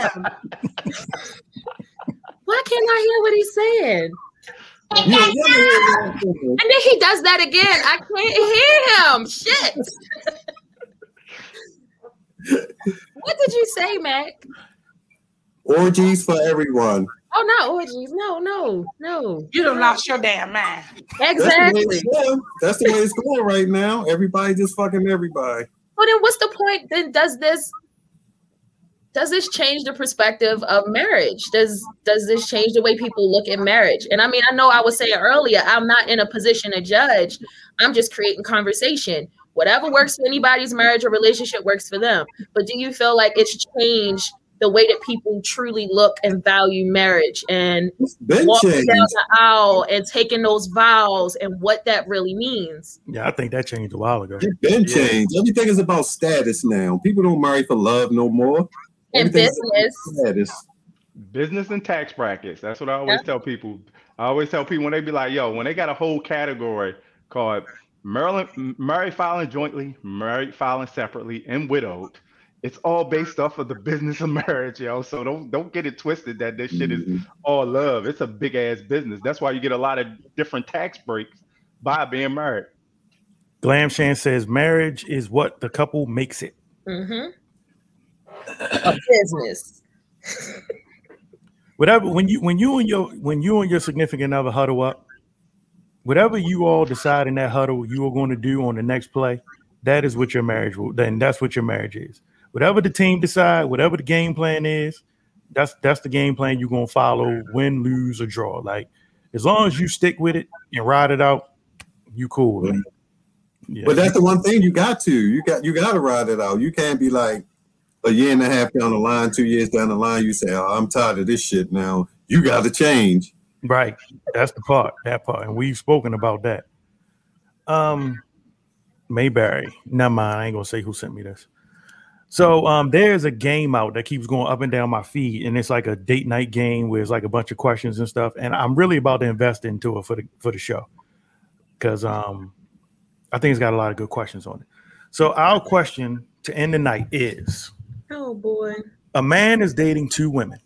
can't I hear what he's saying? And then he does that again. I can't hear him. Shit. What did you say, Mac? Orgies for everyone. Oh, not orgies. No, no, no. You done lost your damn mind. Exactly. That's the, That's the way it's going right now. Everybody just fucking everybody. Well, then what's the point? Then does this does this change the perspective of marriage? Does does this change the way people look at marriage? And I mean, I know I was saying earlier, I'm not in a position to judge. I'm just creating conversation. Whatever works for anybody's marriage or relationship works for them. But do you feel like it's changed the way that people truly look and value marriage and walking changed. down the aisle and taking those vows and what that really means? Yeah, I think that changed a while ago. It's been yeah. changed. Everything is about status now. People don't marry for love no more. And business. Business and tax brackets. That's what I always yeah. tell people. I always tell people when they be like, yo, when they got a whole category called Maryland, married filing jointly, married filing separately, and widowed. It's all based off of the business of marriage, yo. So don't don't get it twisted that this shit is all love. It's a big ass business. That's why you get a lot of different tax breaks by being married. Glam Shan says marriage is what the couple makes it. Mm-hmm. A business. Whatever. When you when you and your when you and your significant other huddle up, whatever you all decide in that huddle you are going to do on the next play, that is what your marriage will. Then that's what your marriage is. Whatever the team decide, whatever the game plan is, that's that's the game plan you're going to follow, win, lose, or draw. Like, as long as you stick with it and ride it out, you cool. Right? Yeah. But that's the one thing you got to. You got you got to ride it out. You can't be like a year and a half down the line, two years down the line, you say, oh, I'm tired of this shit now. You got to change. Right. That's the part, that part. And we've spoken about that. Um, Mayberry. Never mind. I ain't going to say who sent me this. So um, there's a game out that keeps going up and down my feed, and it's like a date night game where it's like a bunch of questions and stuff. And I'm really about to invest into it for the for the show because um, I think it's got a lot of good questions on it. So our question to end the night is: oh boy, a man is dating two women,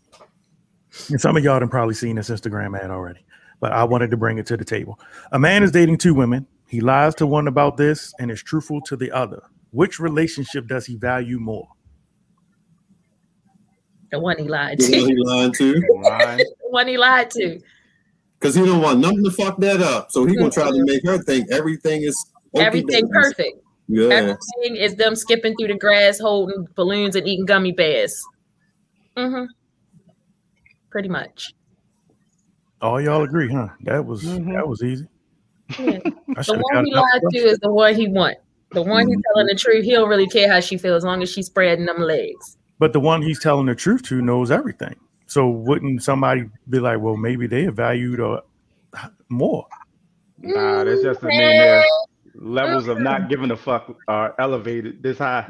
and some of y'all done probably seen this Instagram ad already, but I wanted to bring it to the table. A man is dating two women. He lies to one about this and is truthful to the other. Which relationship does he value more? The one he lied to. The one he lied to. The one he lied to. Because he don't want nothing to fuck that up. So he gonna try to make her think everything is everything perfect. Yeah. Everything is them skipping through the grass, holding balloons and eating gummy bears. Mm-hmm. Pretty much. All y'all agree, huh? That was mm-hmm. that was easy. Yeah. The one he lied to is the one he wants. The one he's telling the truth, he don't really care how she feels as long as she's spreading them legs. But the one he's telling the truth to knows everything. So wouldn't somebody be like, well, maybe they valued uh, more? Nah, that's just the name there. Levels of not giving a fuck are elevated this high.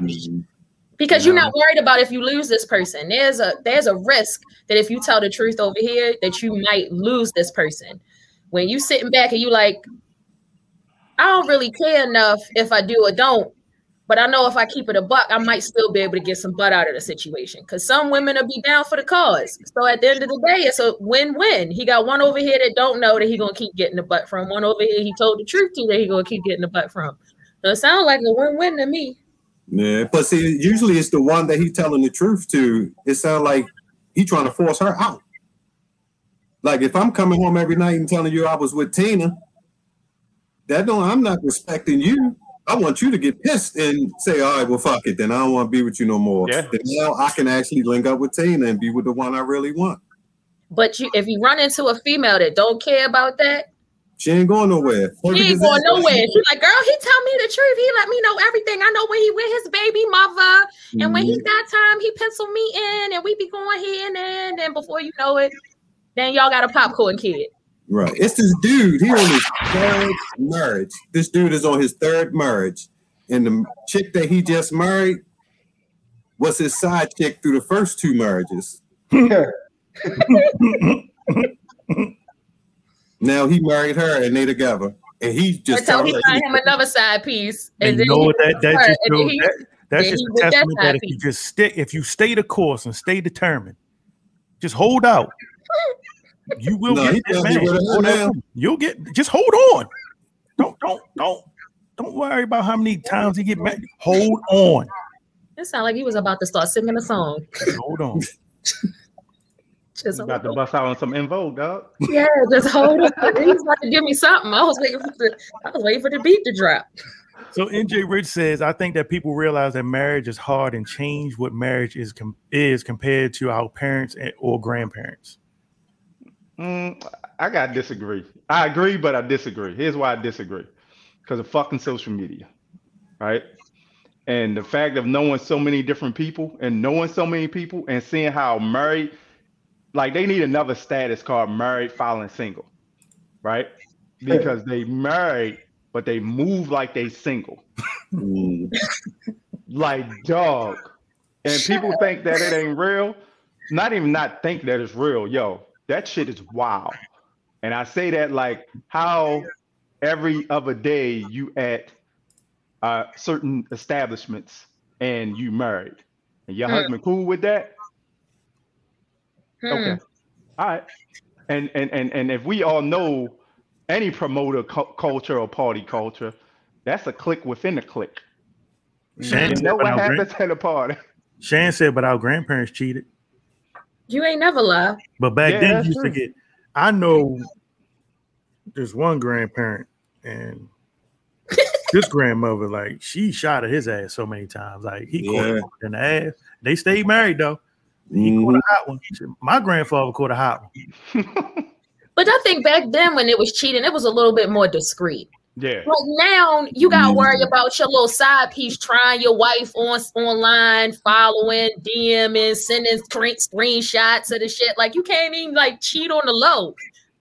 Because you're not worried about if you lose this person. There's a there's a risk that if you tell the truth over here that you might lose this person. When you sitting back and you like, I don't really care enough if I do or don't, but I know if I keep it a buck, I might still be able to get some butt out of the situation because some women will be down for the cause. So at the end of the day, it's a win-win. He got one over here that don't know that he going to keep getting the butt from. One over here he told the truth to that he going to keep getting the butt from. So it sounds like a win-win to me. Yeah, but see, usually it's the one that he telling the truth to. It sounds like he trying to force her out. Like if I'm coming home every night and telling you I was with Tina, that don't, I'm not respecting you. I want you to get pissed and say, all right, well, fuck it. Then I don't want to be with you no more. Yeah. And now I can actually link up with Tina and be with the one I really want. But you, if you run into a female that don't care about that, she ain't going nowhere. She ain't going nowhere. She's like, girl, he tell me the truth. He let me know everything. I know when he with his baby mother and mm-hmm. when he got time, he pencil me in and we be going here and there. And then before you know it, then y'all got a popcorn kid. Right. It's this dude. He on his third marriage. This dude is on his third marriage. And the chick that he just married was his side chick through the first two marriages. Now he married her and they together. And he just told he found him another side piece. And, and then know that, that just and goes, he, that, that's just a testament that, that if you just stick, if you stay the course and stay determined, just hold out. You will no, get that man. You'll get. Just hold on. Don't don't don't don't worry about how many times he get mad. Hold on. It sounded like he was about to start singing a song. Hold on. Just about to bust out on some In Vogue, dog. Yeah, just hold on. He was about to give me something. I was waiting for the, I was waiting for the beat to drop. So N J Rich says, I think that people realize that marriage is hard and change what marriage is com- is compared to our parents and, or grandparents. Mm, I got to disagree. I agree, but I disagree. Here's why I disagree. Because of fucking social media, right? And the fact of knowing so many different people and knowing so many people and seeing how married, like they need another status called married, filing single, right? Because they married, but they move like they single. Like dog. And people think that it ain't real. Not even not think that it's real. Yo, that shit is wild. And I say that like how every other day you at uh, certain establishments and you married. And your hmm. husband cool with that? Hmm. Okay. All right. And, and, and, and if we all know any promoter cu- culture or party culture, that's a clique within a clique. Shan, you know what happens gran- at a party. Shan said, but our grandparents cheated. You ain't never lied. But back yeah, then, you used true. to get, I know there's one grandparent and this grandmother, like, she shot at his ass so many times. Like, he yeah. caught him in the ass. They stayed married, though. He mm. caught a hot one. My grandfather caught a hot one. But I think back then when it was cheating, it was a little bit more discreet. Yeah. But now you got to worry about your little side piece trying your wife on online, following, DMing, sending screen, screenshots of the shit. Like you can't even like cheat on the low.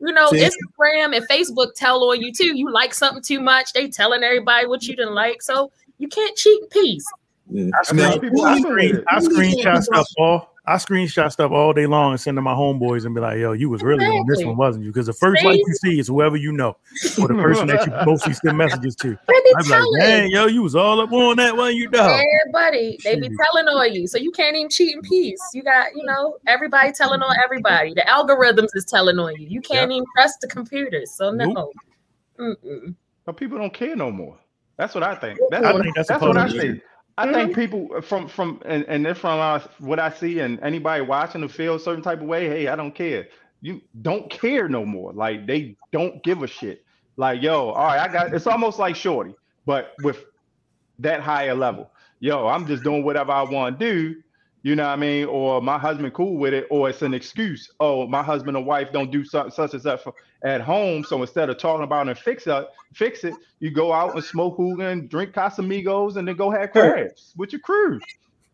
You know, See? Instagram and Facebook tell on you too. You like something too much. They telling everybody what you didn't like. So you can't cheat in peace. Yeah. I, screen, I, people, I, screen, I screenshot stuff off. I screenshot stuff all day long and send to my homeboys and be like, yo, you was really on this one, wasn't you? Because the first like you see is whoever you know or the person that you mostly send messages to. I'm like, man, yo, you was all up on that one, you dog. Everybody, they be telling on you. So you can't even cheat in peace. You got, you know, everybody telling on everybody. The algorithms is telling on you. You can't yep. even trust the computers. So no. Mm-mm. But people don't care no more. That's what I think. That's, I think that's, that's what I think. I think people from from and, and they're from uh, what I see and anybody watching who feels a certain type of way. Hey, I don't care. You don't care no more. Like they don't give a shit. Like yo, all right, I got. It's almost like Shorty, but with that higher level. Yo, I'm just doing whatever I want to do. You know what I mean? Or my husband cool with it, or it's an excuse. Oh, my husband or wife don't do such such and such at home. So instead of talking about it and fix up, fix it, you go out and smoke hookah and drink Casamigos and then go have crabs with your crew.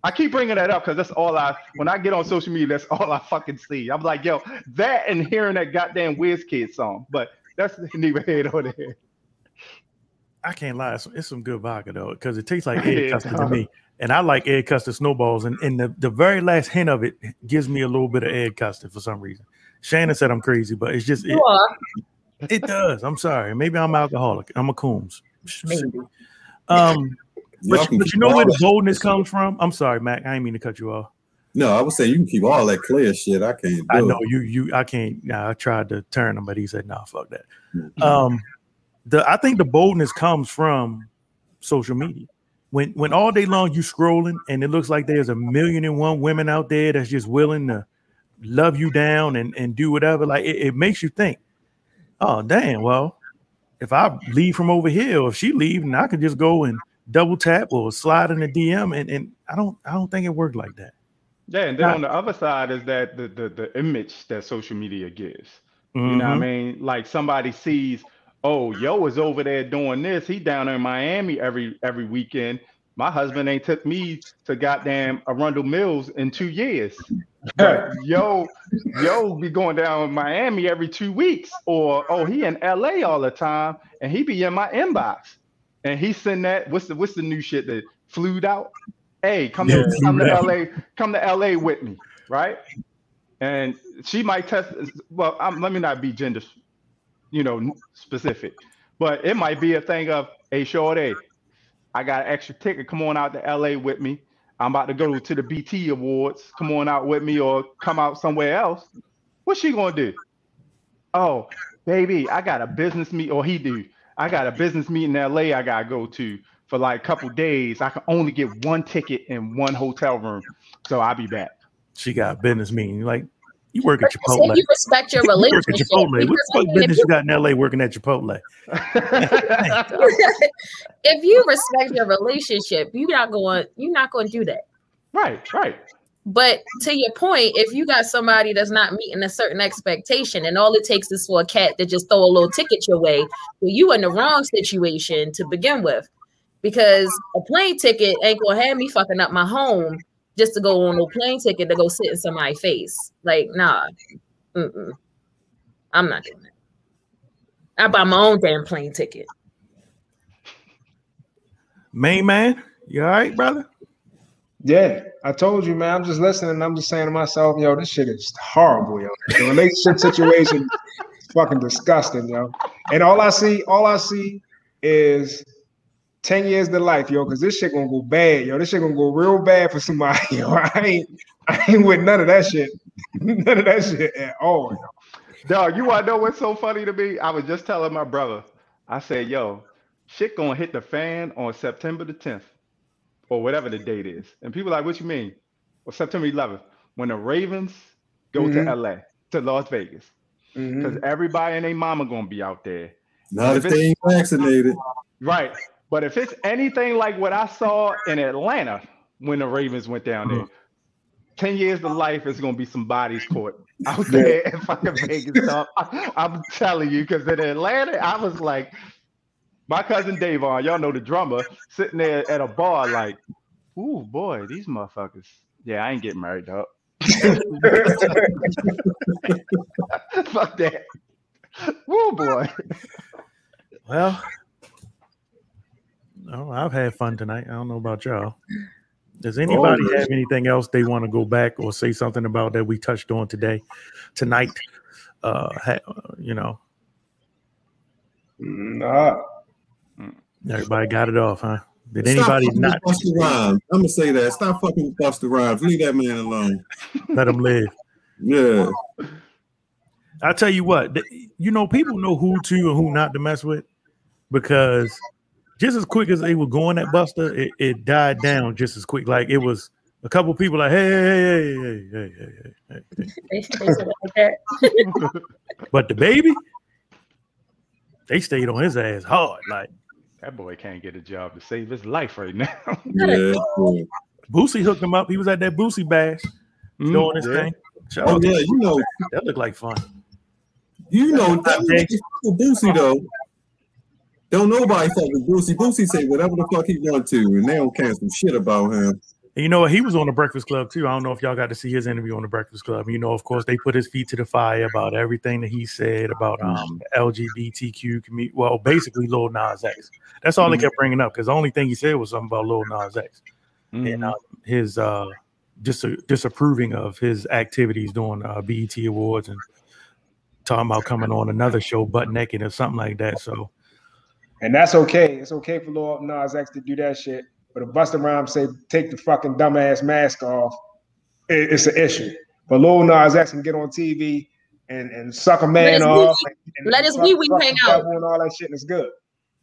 I keep bringing that up because that's all I, when I get on social media, that's all I fucking see. I'm like, yo, that and hearing that goddamn WizKid song. But that's neither here nor there. I can't lie. It's, it's some good vodka though, because it tastes like Ed Custer to me. And I like Ed Custer snowballs, and, and the, the very last hint of it gives me a little bit of Ed Custer for some reason. Shannon said I'm crazy, but it's just it, it does. I'm sorry. Maybe I'm alcoholic. I'm a Coombs. Maybe. Um, but, but you know where the boldness comes from? I'm sorry, Mac. I didn't mean to cut you off. No, I was saying you can keep all that clear shit. I can't. Do I know you. You. I can't. Nah, I tried to turn him, but he said, "Nah, fuck that." Um, the I think the boldness comes from social media. When when all day long you scrolling and it looks like there's a million and one women out there that's just willing to love you down and, and do whatever, like it, it makes you think, oh damn, well, if I leave from over here or if she leave, and I could just go and double tap or slide in a D M, and, and I don't I don't think it worked like that. Yeah, and then I, on the other side is that the the, the image that social media gives. Mm-hmm. You know what I mean? Like somebody sees, oh, yo is over there doing this. He down there in Miami every every weekend. My husband ain't took me to goddamn Arundel Mills in two years. But yo, yo be going down in Miami every two weeks. Or, oh, he in L A all the time, and he be in my inbox. And he send that, what's the what's the new shit that flew out? Hey, come, yeah, to, come to L A, come to L A with me, right? And she might test, well, I'm, let me not be gender you know, specific, but it might be a thing of, hey, Shorty, I got an extra ticket. Come on out to L A with me. I'm about to go to the B T Awards. Come on out with me, or come out somewhere else. What's she gonna do? Oh, baby, I got a business meet, or he do. I got a business meet in L A I gotta go to. for like a couple days. I can only get one ticket in one hotel room, so I'll be back. She got business meeting. Like, you work at Chipotle. You respect your relationship. You work at Chipotle. What the fuck business you got in L A working at Chipotle? If you respect your relationship, you're not going. You're not going to do that. Right. Right. But to your point, if you got somebody that's not meeting a certain expectation and all it takes is for a cat to just throw a little ticket your way, well, you in the wrong situation to begin with, because a plane ticket ain't going to have me fucking up my home just to go on a plane ticket to go sit in somebody's face. Like, nah, mm-mm. I'm not doing that. I buy my own damn plane ticket. Main man, you all right, brother? Yeah, I told you, man. I'm just listening and I'm just saying to myself, yo, this shit is horrible, yo. The relationship situation is fucking disgusting, yo. And all I see, all I see is ten years to life, yo, because this shit gonna go bad, yo. This shit gonna go real bad for somebody, yo. I ain't, I ain't with none of that shit. None of that shit at all, yo. Dog, you wanna know what's so funny to me? I was just telling my brother, I said, yo, shit gonna hit the fan on September the tenth. Or whatever the date is. And people are like, what you mean? Well, September eleventh, when the Ravens go mm-hmm. to L A, to Las Vegas. Because mm-hmm. everybody and their mama going to be out there. Not if they ain't vaccinated. Right. But if it's anything like what I saw in Atlanta when the Ravens went down there, mm-hmm. ten years to life is going to be some bodies caught out there in fucking Vegas. So I'm, I'm telling you, because in Atlanta, I was like, my cousin Davon, y'all know the drummer, sitting there at a bar like, ooh, boy, these motherfuckers. Yeah, I ain't getting married, dog. Fuck that. Ooh, boy. Well, oh, I've had fun tonight. I don't know about y'all. Does anybody oh, have anything else they want to go back or say something about that we touched on today, tonight? Uh, you know. Nah. Everybody got it off, huh? Did anybody not? Busta Rhymes. I'm gonna say that. Stop fucking with Busta Rhymes. Leave that man alone. Let him live. Yeah. I tell you what, you know, people know who to and who not to mess with, because just as quick as they were going at Busta, it, it died down just as quick. Like, it was a couple people like, hey, hey, hey, hey, hey, hey, hey, hey. But the baby, they stayed on his ass hard. Like, that boy can't get a job to save his life right now. Yeah. Boosie hooked him up. He was at that Boosie bash mm, doing his yeah. thing. Shout oh, yeah, you know. That looked like fun. You know, that Boosie, though. Don't nobody fuck with Boosie. Boosie say whatever the fuck he want to, and they don't care some shit about him. And you know what? He was on the Breakfast Club, too. I don't know if y'all got to see his interview on the Breakfast Club. You know, of course, they put his feet to the fire about everything that he said about um, L G B T Q community. Well, basically, Lil Nas X. That's all mm-hmm. they kept bringing up, because the only thing he said was something about Lil Nas X mm-hmm. and uh, his uh, dis- disapproving of his activities doing uh, B E T Awards and talking about coming on another show butt naked or something like that. So, and that's okay. It's okay for Lil Nas X to do that shit. But if Busta Rhymes say take the fucking dumbass mask off, it, it's an issue. But Lil Nas X can get on T V and, and suck a man let off. Wee- and, and let his wee wee hang out. And all that shit is good.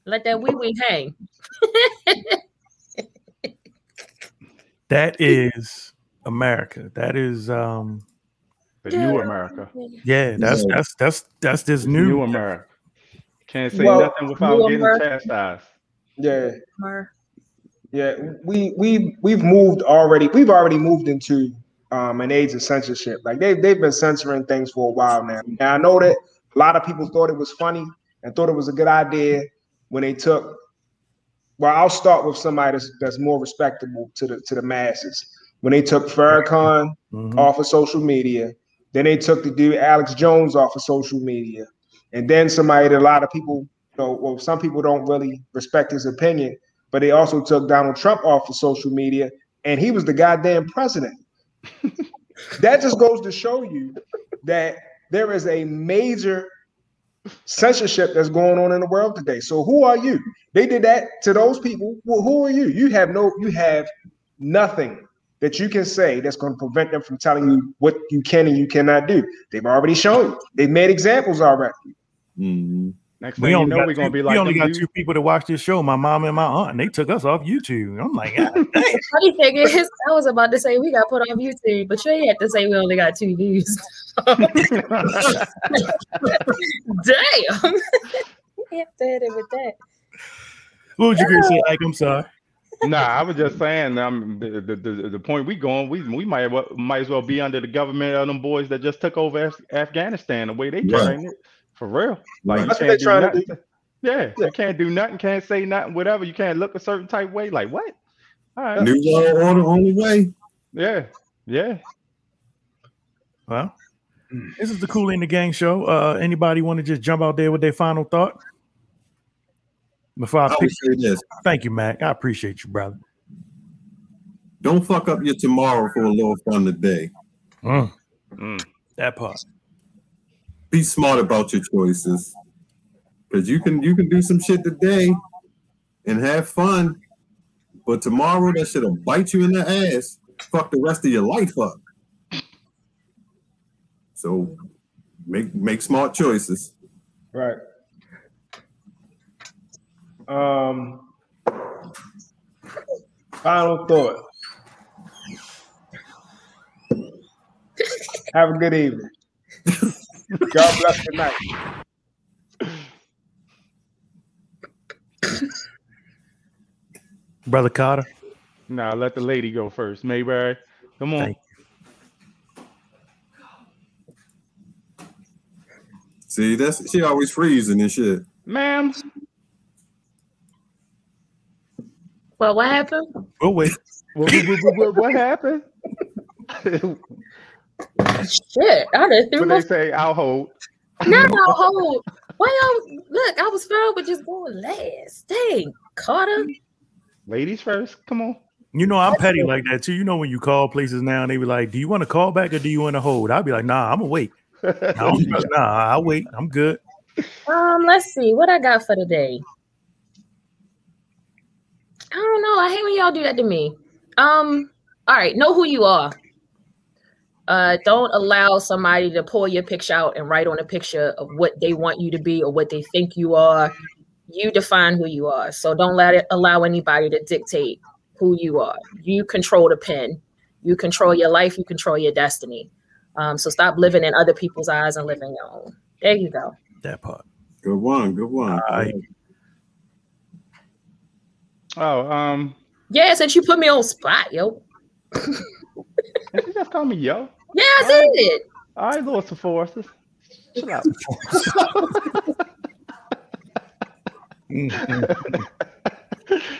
Let that wee wee hang. That is America. That is um, the new America. Yeah, that's that's that's that's this new, new America. Can't say well, nothing without getting chastised. Yeah. America. Yeah, we we we've moved already. We've already moved into um, an age of censorship. Like they've they've been censoring things for a while now. Now I know that a lot of people thought it was funny and thought it was a good idea when they took. Well, I'll start with somebody that's, that's more respectable to the to the masses. When they took Farrakhan mm-hmm. off of social media, then they took the dude Alex Jones off of social media, and then somebody that a lot of people, you know, well, some people don't really respect his opinion. But they also took Donald Trump off of social media, and he was the goddamn president. That just goes to show you that there is a major censorship that's going on in the world today. So who are you? They did that to those people. Well, who are you? You have no, you have nothing that you can say that's going to prevent them from telling you what you can and you cannot do. They've already shown you. They've made examples already. Mm-hmm. Next thing we you know, we're gonna two, be like, we only got dudes. two people to watch this show. My mom and my aunt. And they took us off YouTube. I'm like, God, dang. Funny thing is, I was about to say we got put on YouTube, but you had to say we only got two views. Damn. You have to hit it with that. What would you yeah. say? Like, I'm sorry. Nah, I was just saying. Um, the, the the the point we going, we we might well, might as well be under the government of them boys that just took over Af- Afghanistan the way they trying yeah. it. For real, like you can't do nothing. Yeah, yeah, you can't do nothing, can't say nothing, whatever. You can't look a certain type way. Like what? All right. New world order on the way. Yeah, yeah. Well, this is the Kool and the Gang show. Uh, anybody want to just jump out there with their final thought? Before I, I pick you this, thank you, Mac. I appreciate you, brother. Don't fuck up your tomorrow for a little fun today. Mm. Mm. That part. Be smart about your choices, because you can you can do some shit today and have fun, but tomorrow that shit'll bite you in the ass, fuck the rest of your life up. So make make smart choices. Right. Um. Final thought. Have a good evening. God bless your night. Brother Carter. Nah, let the lady go first. Mayberry. Come on. See, that's she always freezing and shit. Ma'am. Well, what happened? Oh, wait. what, what, what, what happened? Shit, I didn't think they say I'll hold. No, I'll hold. Well, look, I was fine with just going last. Dang, Carter. Ladies first. Come on. You know, I'm petty like that too. You know, when you call places now and they be like, do you want to call back or do you want to hold? I'll be like, nah, I'm gonna wait. Nah, I'll wait. I'm good. Um, let's see what I got for today. I don't know. I hate when y'all do that to me. Um, all right, know who you are. Uh, don't allow somebody to pull your picture out and write on a picture of what they want you to be or what they think you are. You define who you are. So don't let it allow anybody to dictate who you are. You control the pen. You control your life. You control your destiny. Um, so stop living in other people's eyes and living your own. There you go. That part. Good one. Good one. Uh, oh, um. Yeah, since you put me on spot, yo. Did you just call me yo? Yeah, I did it. All right, little Sephora. Shut up. It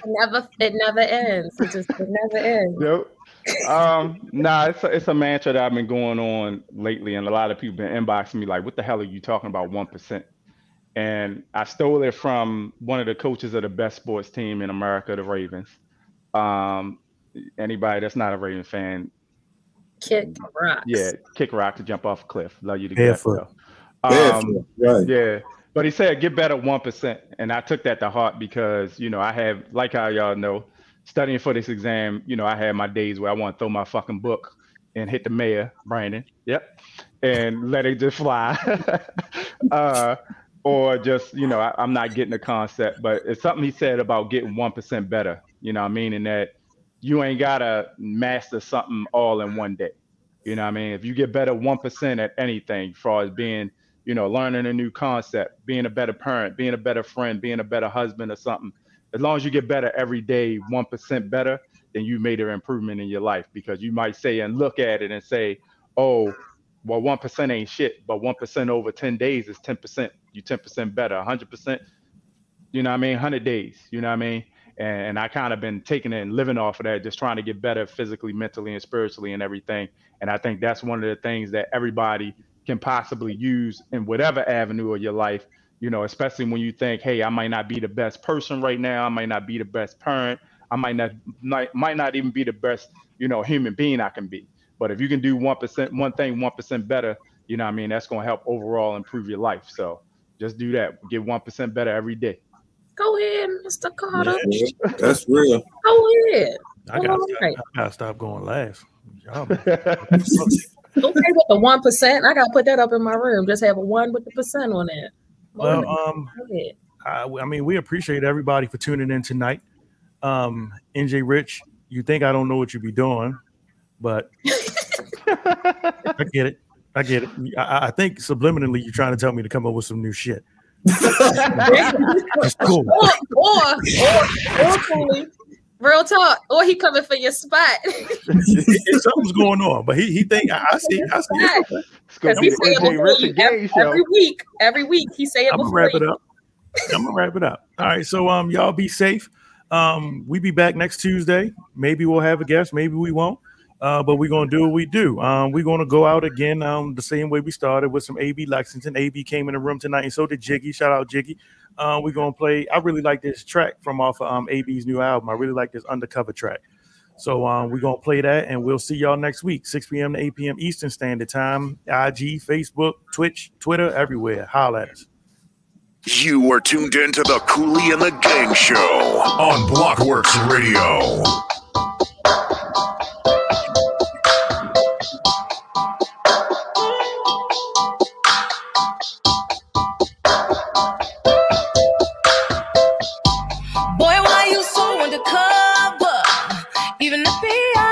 never, it never ends. It just it never ends. Nope. Um, nah, it's a, it's a mantra that I've been going on lately, and a lot of people been inboxing me like, "What the hell are you talking about? One percent." And I stole it from one of the coaches of the best sports team in America, the Ravens. Um, anybody that's not a Raven fan. Kick rocks. Yeah, kick rock to jump off a cliff. Love you to get that. Um, right. Yeah, but he said get better one percent, and I took that to heart because you know I have, like how y'all know, studying for this exam. You know I had my days where I want to throw my fucking book and hit the mayor, Brandon. Yep, and let it just fly, uh, or just you know I, I'm not getting the concept. But it's something he said about getting one percent better. You know what I mean, and that. You ain't gotta master something all in one day. You know what I mean? If you get better one percent at anything, as far as being, you know, learning a new concept, being a better parent, being a better friend, being a better husband or something, as long as you get better every day, one percent better, then you made an improvement in your life because you might say and look at it and say, oh, well, one percent ain't shit, but one percent over ten days is ten percent. You ten percent better, one hundred percent, you know what I mean? one hundred days, you know what I mean? And I kind of been taking it and living off of that, just trying to get better physically, mentally, and spiritually and everything. And I think that's one of the things that everybody can possibly use in whatever avenue of your life, you know, especially when you think, hey, I might not be the best person right now. I might not be the best parent. I might not might, might not even be the best, you know, human being I can be. But if you can do one percent, one thing, one percent better, you know what I mean? That's going to help overall improve your life. So just do that. Get one percent better every day. Go ahead, Mister Carter. Yeah, that's real. Go ahead. I got right. to stop going last. Don't play with the one percent. I got to put that up in my room. Just have a one with the percent on it. Well, um, I, I mean, we appreciate everybody for tuning in tonight. Um, N J Rich, you think I don't know what you be doing, but I get it. I get it. I, I think subliminally you're trying to tell me to come up with some new shit. It's cool. Or, or, or, or cool. Real talk. Or he coming for your spot. Something's going on, but he he think I, I see. I see. Because he say it every, every week. Every week he say it. I'm gonna wrap it up. I'm gonna wrap it up. All right. So um, y'all be safe. Um, we be back next Tuesday. Maybe we'll have a guest. Maybe we won't. Uh, but we're going to do what we do. Um, we're going to go out again um, the same way we started with some A B Lexington. A B came in the room tonight, and so did Jiggy. Shout out, Jiggy. Uh, we're going to play. I really like this track from off of um, A B's new album. I really like this Undercover track. So um, we're going to play that, and we'll see y'all next week, six p.m. to eight p.m. Eastern Standard Time. I G, Facebook, Twitch, Twitter, everywhere. Holla at us. You are tuned in to the Kool and the Gang Show on Blockworks Radio. Boy, well, I used to undercover, even the P I